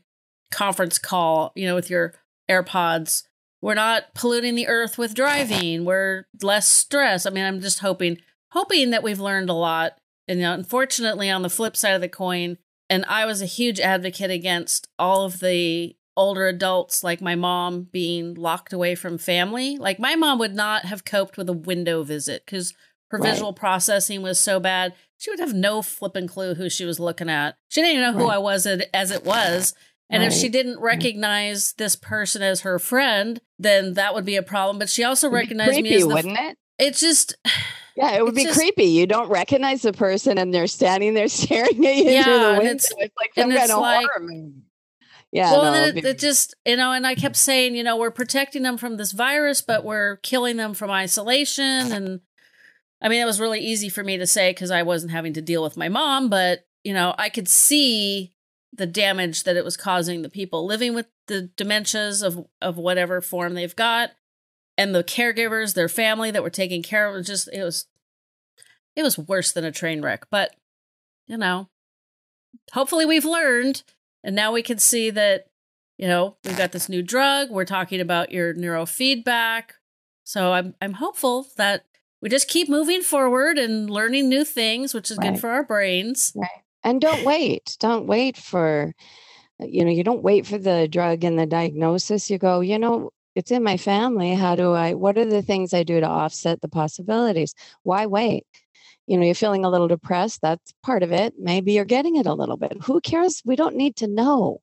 conference call, you know, with your AirPods. We're not polluting the earth with driving. We're less stressed. I mean, I'm just hoping, hoping that we've learned a lot. And you know, unfortunately, on the flip side of the coin, and I was a huge advocate against all of the older adults, like my mom, being locked away from family. Like my mom would not have coped with a window visit because her right. visual processing was so bad. She would have no flipping clue who she was looking at. She didn't even know right. who I was as it was. And right. if she didn't recognize this person as her friend, then that would be a problem. But she also recognized creepy, me as the... wouldn't it? It's just... Yeah, it would it's be just, creepy. You don't recognize the person and they're standing there staring at you yeah, through the window. It's, it's like some kind of like, horror movie. Yeah. Well, no, it, be- it just, you know, and I kept saying, you know, we're protecting them from this virus, but we're killing them from isolation. And I mean, it was really easy for me to say because I wasn't having to deal with my mom, but, you know, I could see the damage that it was causing the people living with the dementias of, of whatever form they've got. And the caregivers, their family that were taking care of it, just it was, it was worse than a train wreck. But you know, hopefully we've learned, and now we can see that you know we've got this new drug. We're talking about your neurofeedback, so I'm I'm hopeful that we just keep moving forward and learning new things, which is right. good for our brains. Right. And don't wait, don't wait for, you know, you don't wait for the drug and the diagnosis. You go, you know. It's in my family. How do I, what are the things I do to offset the possibilities? Why wait? You know, you're feeling a little depressed. That's part of it. Maybe you're getting it a little bit. Who cares? We don't need to know.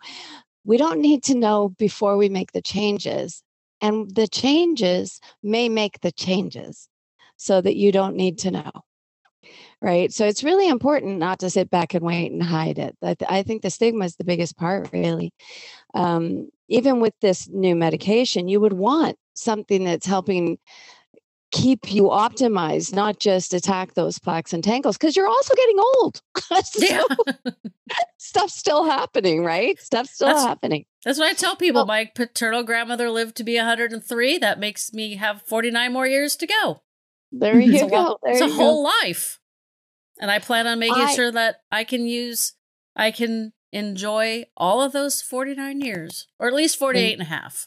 We don't need to know before we make the changes. And the changes may make the changes so that you don't need to know. Right. So it's really important not to sit back and wait and hide it. I, th- I think the stigma is the biggest part, really. Um, even with this new medication, you would want something that's helping keep you optimized, not just attack those plaques and tangles, because you're also getting old. So, stuff's still happening, right? Stuff's still that's, happening. That's what I tell people. Well, my paternal grandmother lived to be one hundred three. That makes me have forty-nine more years to go. There you it's go. A, there it's you a whole go. Life. And I plan on making I, sure that I can use, I can enjoy all of those forty-nine years, or at least forty-eight and a half.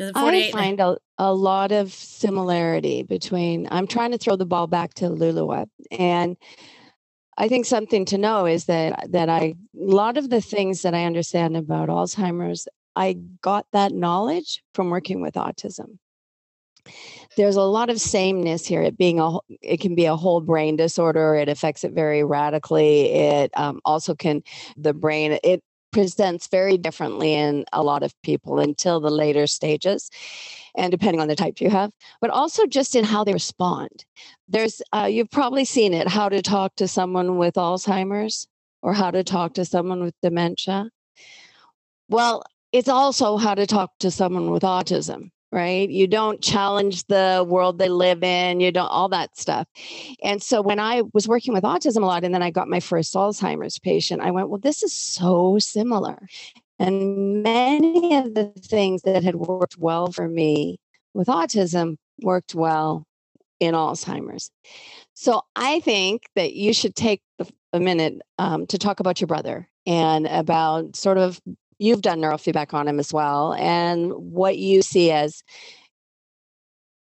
I find a, a lot of similarity between, I'm trying to throw the ball back to Louloua. And I think something to know is that, that I, a lot of the things that I understand about Alzheimer's, I got that knowledge from working with autism. There's a lot of sameness here. It being a, it can be a whole brain disorder. It affects it very radically. It um, also can, the brain, it presents very differently in a lot of people until the later stages, and depending on the type you have, but also just in how they respond. There's, uh, you've probably seen it, how to talk to someone with Alzheimer's or how to talk to someone with dementia. Well, it's also how to talk to someone with autism. Right? You don't challenge the world they live in. You don't, all that stuff. And so when I was working with autism a lot, and then I got my first Alzheimer's patient, I went, well, this is so similar. And many of the things that had worked well for me with autism worked well in Alzheimer's. So I think that you should take a minute um, to talk about your brother and about sort of you've done neurofeedback on him as well, and what you see as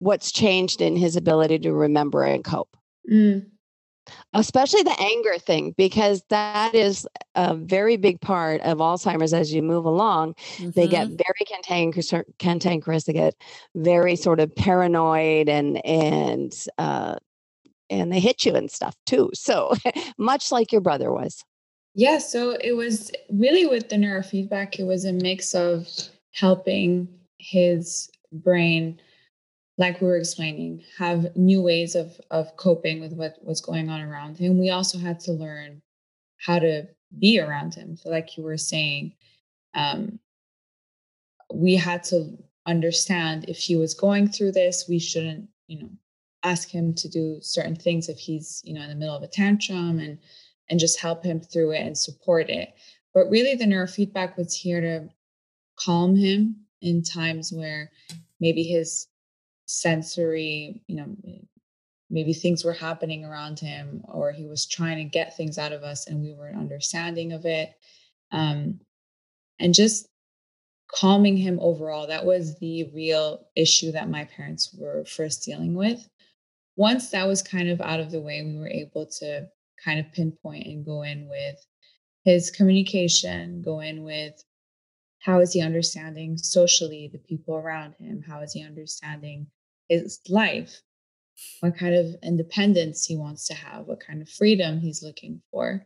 what's changed in his ability to remember and cope. Mm. Especially the anger thing, because that is a very big part of Alzheimer's as you move along. Mm-hmm. They get very cantankerous, cantankerous, they get very sort of paranoid and, and, uh, and they hit you and stuff too. So much like your brother was. Yeah. So it was really with the neurofeedback, it was a mix of helping his brain, like we were explaining, have new ways of, of coping with what was going on around him. We also had to learn how to be around him. So like you were saying, um, we had to understand if he was going through this, we shouldn't, you know, ask him to do certain things if he's, you know, in the middle of a tantrum, and, and just help him through it and support it. But really the neurofeedback was here to calm him in times where maybe his sensory, you know, maybe things were happening around him, or he was trying to get things out of us and we weren't understanding of it. Um, and just calming him overall. That was the real issue that my parents were first dealing with. Once that was kind of out of the way, we were able to kind of pinpoint and go in with his communication, go in with how is he understanding socially the people around him? How is he understanding his life? What kind of independence he wants to have? What kind of freedom he's looking for?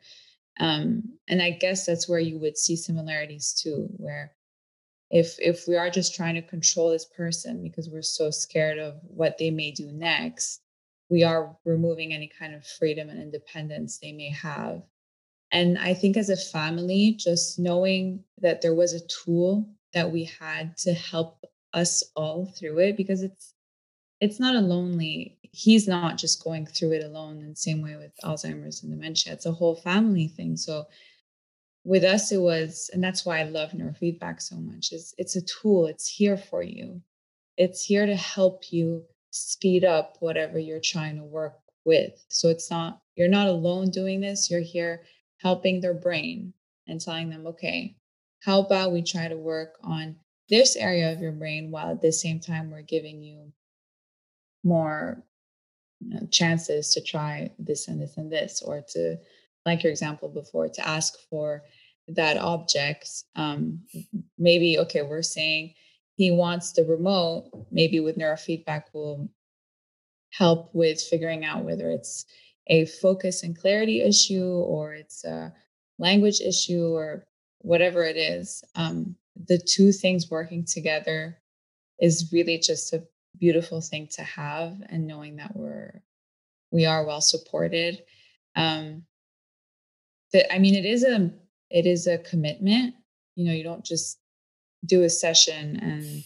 Um, and I guess that's where you would see similarities too, where if if we are just trying to control this person because we're so scared of what they may do next, we are removing any kind of freedom and independence they may have. And I think as a family, just knowing that there was a tool that we had to help us all through it, because it's it's not a lonely, he's not just going through it alone in the same way with Alzheimer's and dementia. It's a whole family thing. So with us, it was, and that's why I love neurofeedback so much, is it's a tool, it's here for you. It's here to help you speed up whatever you're trying to work with. So it's not, you're not alone doing this, you're here helping their brain and telling them, okay, how about we try to work on this area of your brain while at the same time we're giving you more, you know, chances to try this and this and this, or to, like your example before, to ask for that object. Um, maybe, okay, we're saying he wants the remote, maybe with neurofeedback will help with figuring out whether it's a focus and clarity issue, or it's a language issue, or whatever it is. Um, the two things working together is really just a beautiful thing to have, and knowing that we're, we are well supported. Um, that, I mean, it is a, it is a commitment, you know, you don't just do a session and,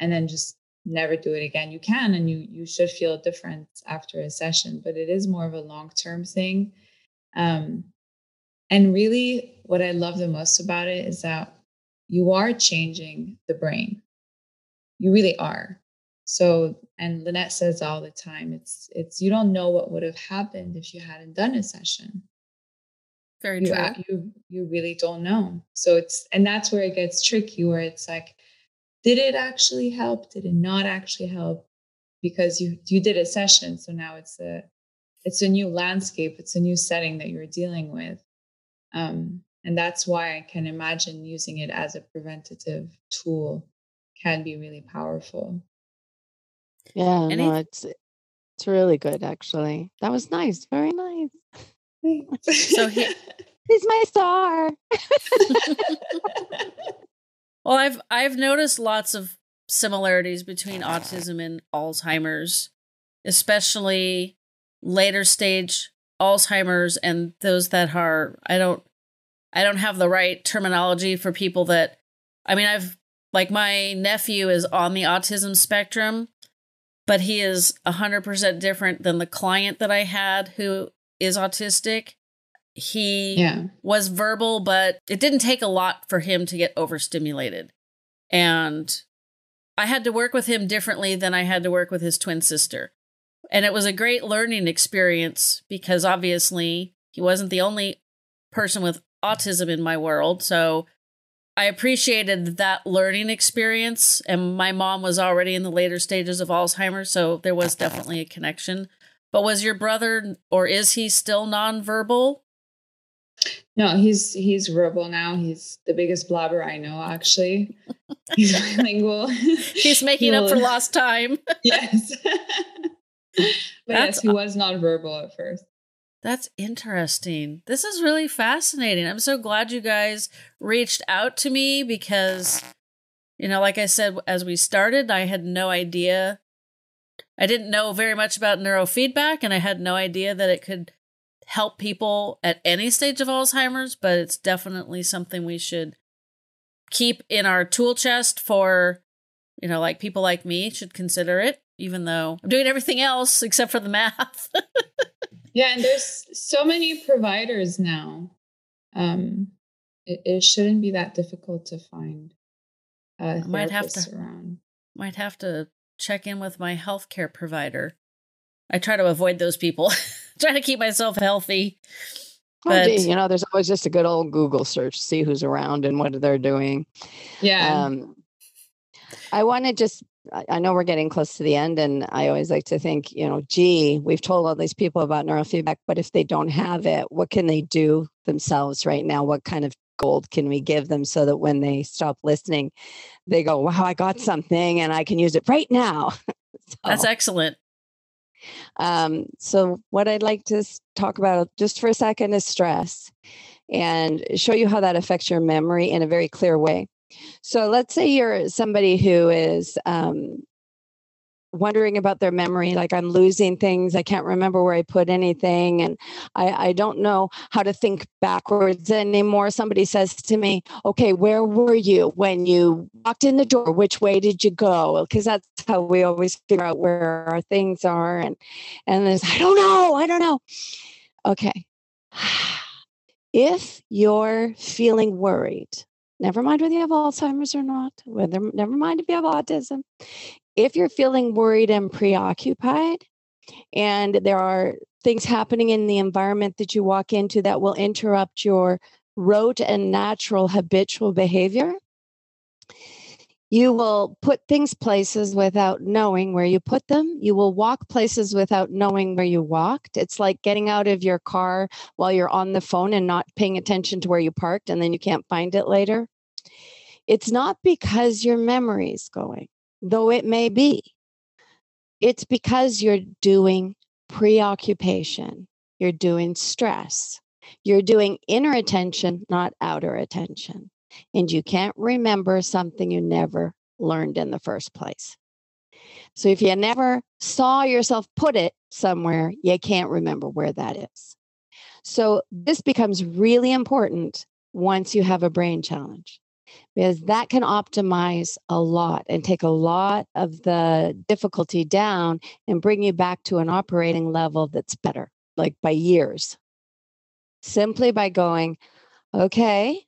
and then just never do it again. You can, and you, you should feel a difference after a session, but it is more of a long-term thing. Um, and really what I love the most about it is that you are changing the brain. You really are. So, and Lynette says all the time, it's, it's, you don't know what would have happened if you hadn't done a session. Very true. You, you, you really don't know. So it's, and that's where it gets tricky, where it's like, did it actually help? Did it not actually help? Because you, you did a session. So now it's a, it's a new landscape. It's a new setting that you're dealing with. Um, and that's why I can imagine using it as a preventative tool can be really powerful. Yeah, and no, it's, it's really good, actually. That was nice. Very nice. Thanks. So he- he's my star. Well, I've I've noticed lots of similarities between autism and Alzheimer's, especially later stage Alzheimer's and those that are, I don't I don't have the right terminology for people that, I mean, I've, like, my nephew is on the autism spectrum, but he is one hundred percent different than the client that I had who is autistic. He yeah. was verbal, but it didn't take a lot for him to get overstimulated. And I had to work with him differently than I had to work with his twin sister. And it was a great learning experience because obviously he wasn't the only person with autism in my world. So I appreciated that learning experience, and my mom was already in the later stages of Alzheimer's, so there was definitely a connection. But was your brother, or is he still nonverbal? No, he's he's verbal now. He's the biggest blabber I know, actually. He's bilingual. He's making up for lost time. Yes. But That's, yes, he was nonverbal at first. That's interesting. This is really fascinating. I'm so glad you guys reached out to me because, you know, like I said, as we started, I had no idea. I didn't know very much about neurofeedback, and I had no idea that it could help people at any stage of Alzheimer's, but it's definitely something we should keep in our tool chest for, you know, like people like me should consider it, even though I'm doing everything else except for the math. Yeah, and there's so many providers now. Um, it, it shouldn't be that difficult to find a therapist around. Might have to check in with my healthcare provider. I try to avoid those people. Trying to keep myself healthy. But, oh, gee, you know, there's always just a good old Google search, see who's around and what they're doing. Yeah. Um, I want to just. I know we're getting close to the end, and I always like to think, you know, gee, we've told all these people about neurofeedback, but if they don't have it, what can they do themselves right now? What kind of gold can we give them so that when they stop listening, they go, wow, I got something and I can use it right now. So, that's excellent. Um, so what I'd like to talk about just for a second is stress and show you how that affects your memory in a very clear way. So let's say you're somebody who is um, wondering about their memory, like I'm losing things. I can't remember where I put anything. And I, I don't know how to think backwards anymore. Somebody says to me, okay, where were you when you walked in the door? Which way did you go? Because that's how we always figure out where our things are. And, and there's, I don't know. I don't know. Okay. If you're feeling worried, never mind whether you have Alzheimer's or not, whether, never mind if you have autism. If you're feeling worried and preoccupied, and there are things happening in the environment that you walk into that will interrupt your rote and natural habitual behavior, you will put things places without knowing where you put them. You will walk places without knowing where you walked. It's like getting out of your car while you're on the phone and not paying attention to where you parked, and then you can't find it later. It's not because your memory's going, though it may be. It's because you're doing preoccupation. You're doing stress. You're doing inner attention, not outer attention. And you can't remember something you never learned in the first place. So if you never saw yourself put it somewhere, you can't remember where that is. So this becomes really important once you have a brain challenge, because that can optimize a lot and take a lot of the difficulty down and bring you back to an operating level that's better, like by years. Simply by going, okay,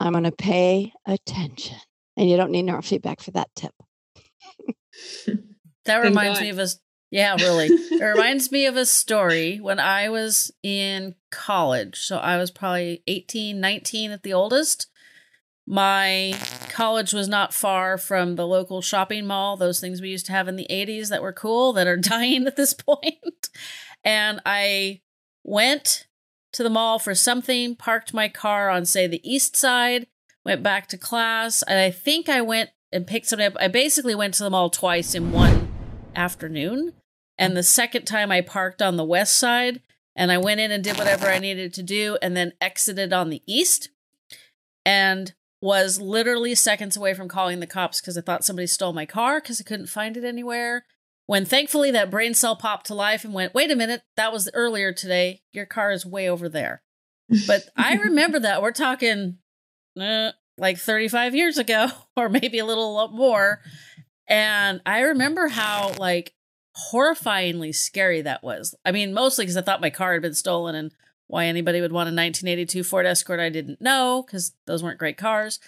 I'm going to pay attention. And you don't need neurofeedback for that tip. That reminds me of a, yeah, really. It reminds me of a story when I was in college. So I was probably eighteen, nineteen at the oldest. My college was not far from the local shopping mall, those things we used to have in the eighties that were cool that are dying at this point. And I went to the mall for something, parked my car on, say, the east side, went back to class, and I think I went and picked something up. I basically went to the mall twice in one afternoon, and the second time I parked on the west side, and I went in and did whatever I needed to do, and then exited on the east, and was literally seconds away from calling the cops because I thought somebody stole my car because I couldn't find it anywhere. When thankfully that brain cell popped to life and went, wait a minute, that was earlier today. Your car is way over there. But I remember that. We're talking uh, like thirty-five years ago, or maybe a little more. And I remember how like horrifyingly scary that was. I mean, mostly because I thought my car had been stolen, and why anybody would want a nineteen eighty-two Ford Escort, I didn't know, because those weren't great cars.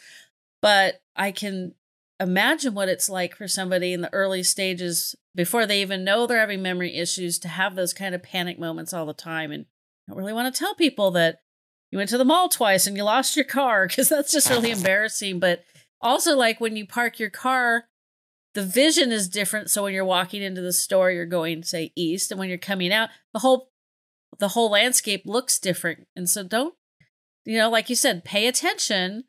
But I can imagine what it's like for somebody in the early stages, before they even know they're having memory issues, to have those kind of panic moments all the time. And I don't really want to tell people that you went to the mall twice and you lost your car, because that's just really embarrassing. But also, like, when you park your car, the vision is different. So when you're walking into the store, you're going, say, east, and when you're coming out, the whole the whole landscape looks different. And so don't, you know, like you said, pay attention.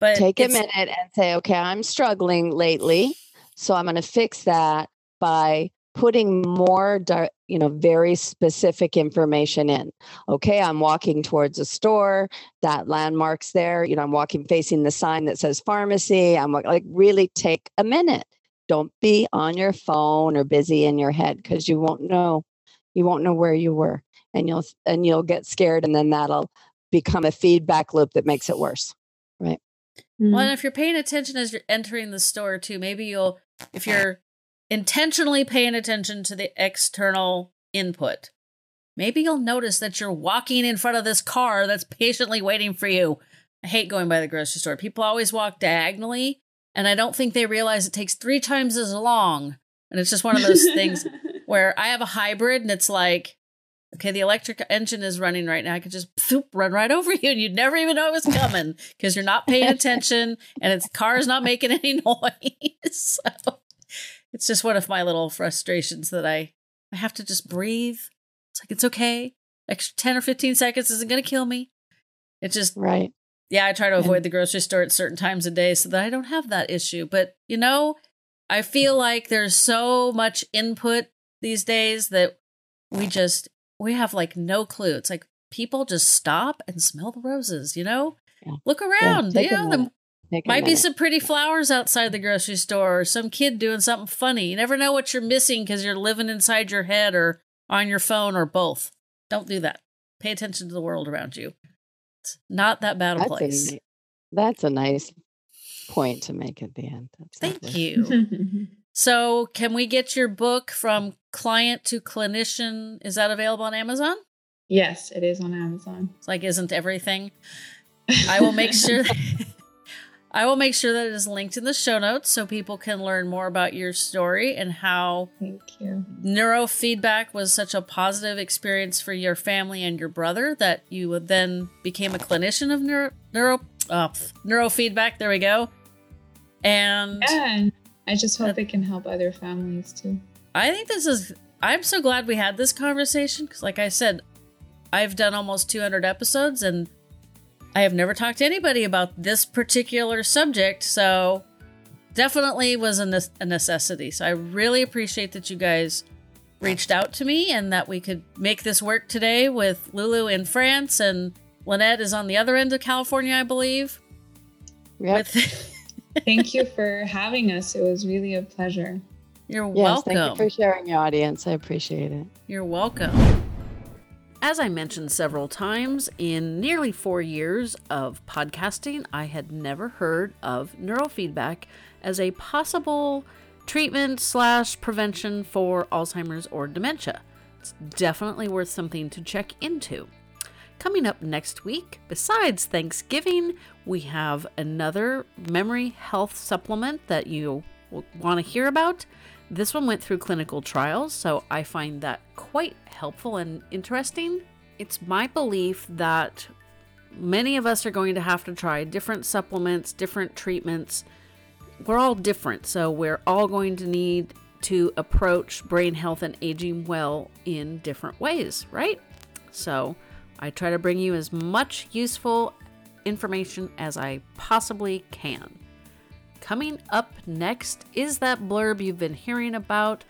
But take a minute and say, okay, I'm struggling lately, so I'm going to fix that by putting more, you know, very specific information in. Okay, I'm walking towards a store, that landmark's there. You know, I'm walking facing the sign that says pharmacy. I'm like, really take a minute. Don't be on your phone or busy in your head, because you won't know, you won't know where you were, and you'll and you'll get scared, and then that'll become a feedback loop that makes it worse, right? Mm-hmm. Well, and if you're paying attention as you're entering the store too, maybe you'll, if you're intentionally paying attention to the external input, maybe you'll notice that you're walking in front of this car that's patiently waiting for you. I hate going by the grocery store. People always walk diagonally, and I don't think they realize it takes three times as long. And it's just one of those things where I have a hybrid, and it's like, okay, the electric engine is running right now. I could just poof, run right over you, and you'd never even know it was coming, because you're not paying attention, and it's, the car is not making any noise. So it's just one of my little frustrations that I, I have to just breathe. It's like, it's okay. Extra ten or fifteen seconds isn't going to kill me. It just, right. Yeah, I try to avoid the grocery store at certain times of day so that I don't have that issue. But, you know, I feel like there's so much input these days that we just... we have like no clue. It's like people just stop and smell the roses, you know, yeah. Look around. Yeah, you know, there might be some pretty flowers outside the grocery store, or some kid doing something funny. You never know what you're missing because you're living inside your head or on your phone or both. Don't do that. Pay attention to the world around you. It's not that bad a place. A, that's a nice point to make at the end. That's Thank you. So can we get your book, From Client to Clinician? Is that available on Amazon? Yes, it is on Amazon. It's like, isn't everything? I will make sure that, I will make sure that it is linked in the show notes so people can learn more about your story and how Thank you. Neurofeedback was such a positive experience for your family and your brother that you then became a clinician of neuro, neuro uh, neurofeedback. There we go. And... yeah. I just hope it can help other families too. I think this is, I'm so glad we had this conversation, because like I said, I've done almost two hundred episodes and I have never talked to anybody about this particular subject. So definitely was a, ne- a necessity. So I really appreciate that you guys reached out to me and that we could make this work today with Lulu in France, and Lynette is on the other end of California, I believe. Yep. With- Thank you for having us. It was really a pleasure. You're welcome. Yes, thank you for sharing your audience. I appreciate it. You're welcome. As I mentioned several times, in nearly four years of podcasting, I had never heard of neurofeedback as a possible treatment slash prevention for Alzheimer's or dementia. It's definitely worth something to check into. Coming up next week, besides Thanksgiving, we have another memory health supplement that you will want to hear about. This one went through clinical trials, so I find that quite helpful and interesting. It's my belief that many of us are going to have to try different supplements, different treatments. We're all different, so we're all going to need to approach brain health and aging well in different ways, right? So... I try to bring you as much useful information as I possibly can. Coming up next is that blurb you've been hearing about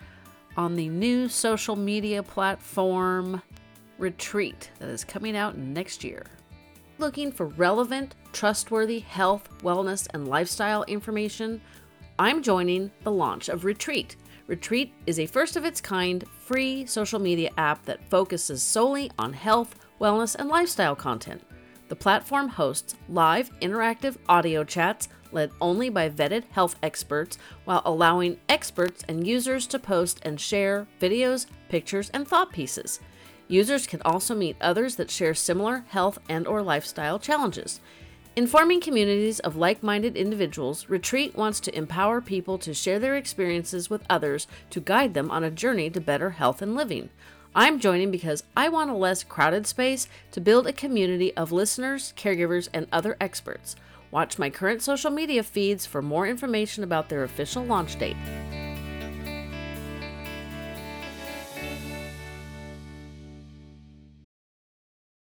on the new social media platform Retreat that is coming out next year. Looking for relevant, trustworthy health, wellness, and lifestyle information? I'm joining the launch of Retreat. Retreat is a first-of-its-kind free social media app that focuses solely on health, wellness, and lifestyle content. The platform hosts live interactive audio chats led only by vetted health experts, while allowing experts and users to post and share videos, pictures, and thought pieces. Users can also meet others that share similar health and or lifestyle challenges. Informing communities of like-minded individuals, Retreat wants to empower people to share their experiences with others to guide them on a journey to better health and living. I'm joining because I want a less crowded space to build a community of listeners, caregivers, and other experts. Watch my current social media feeds for more information about their official launch date.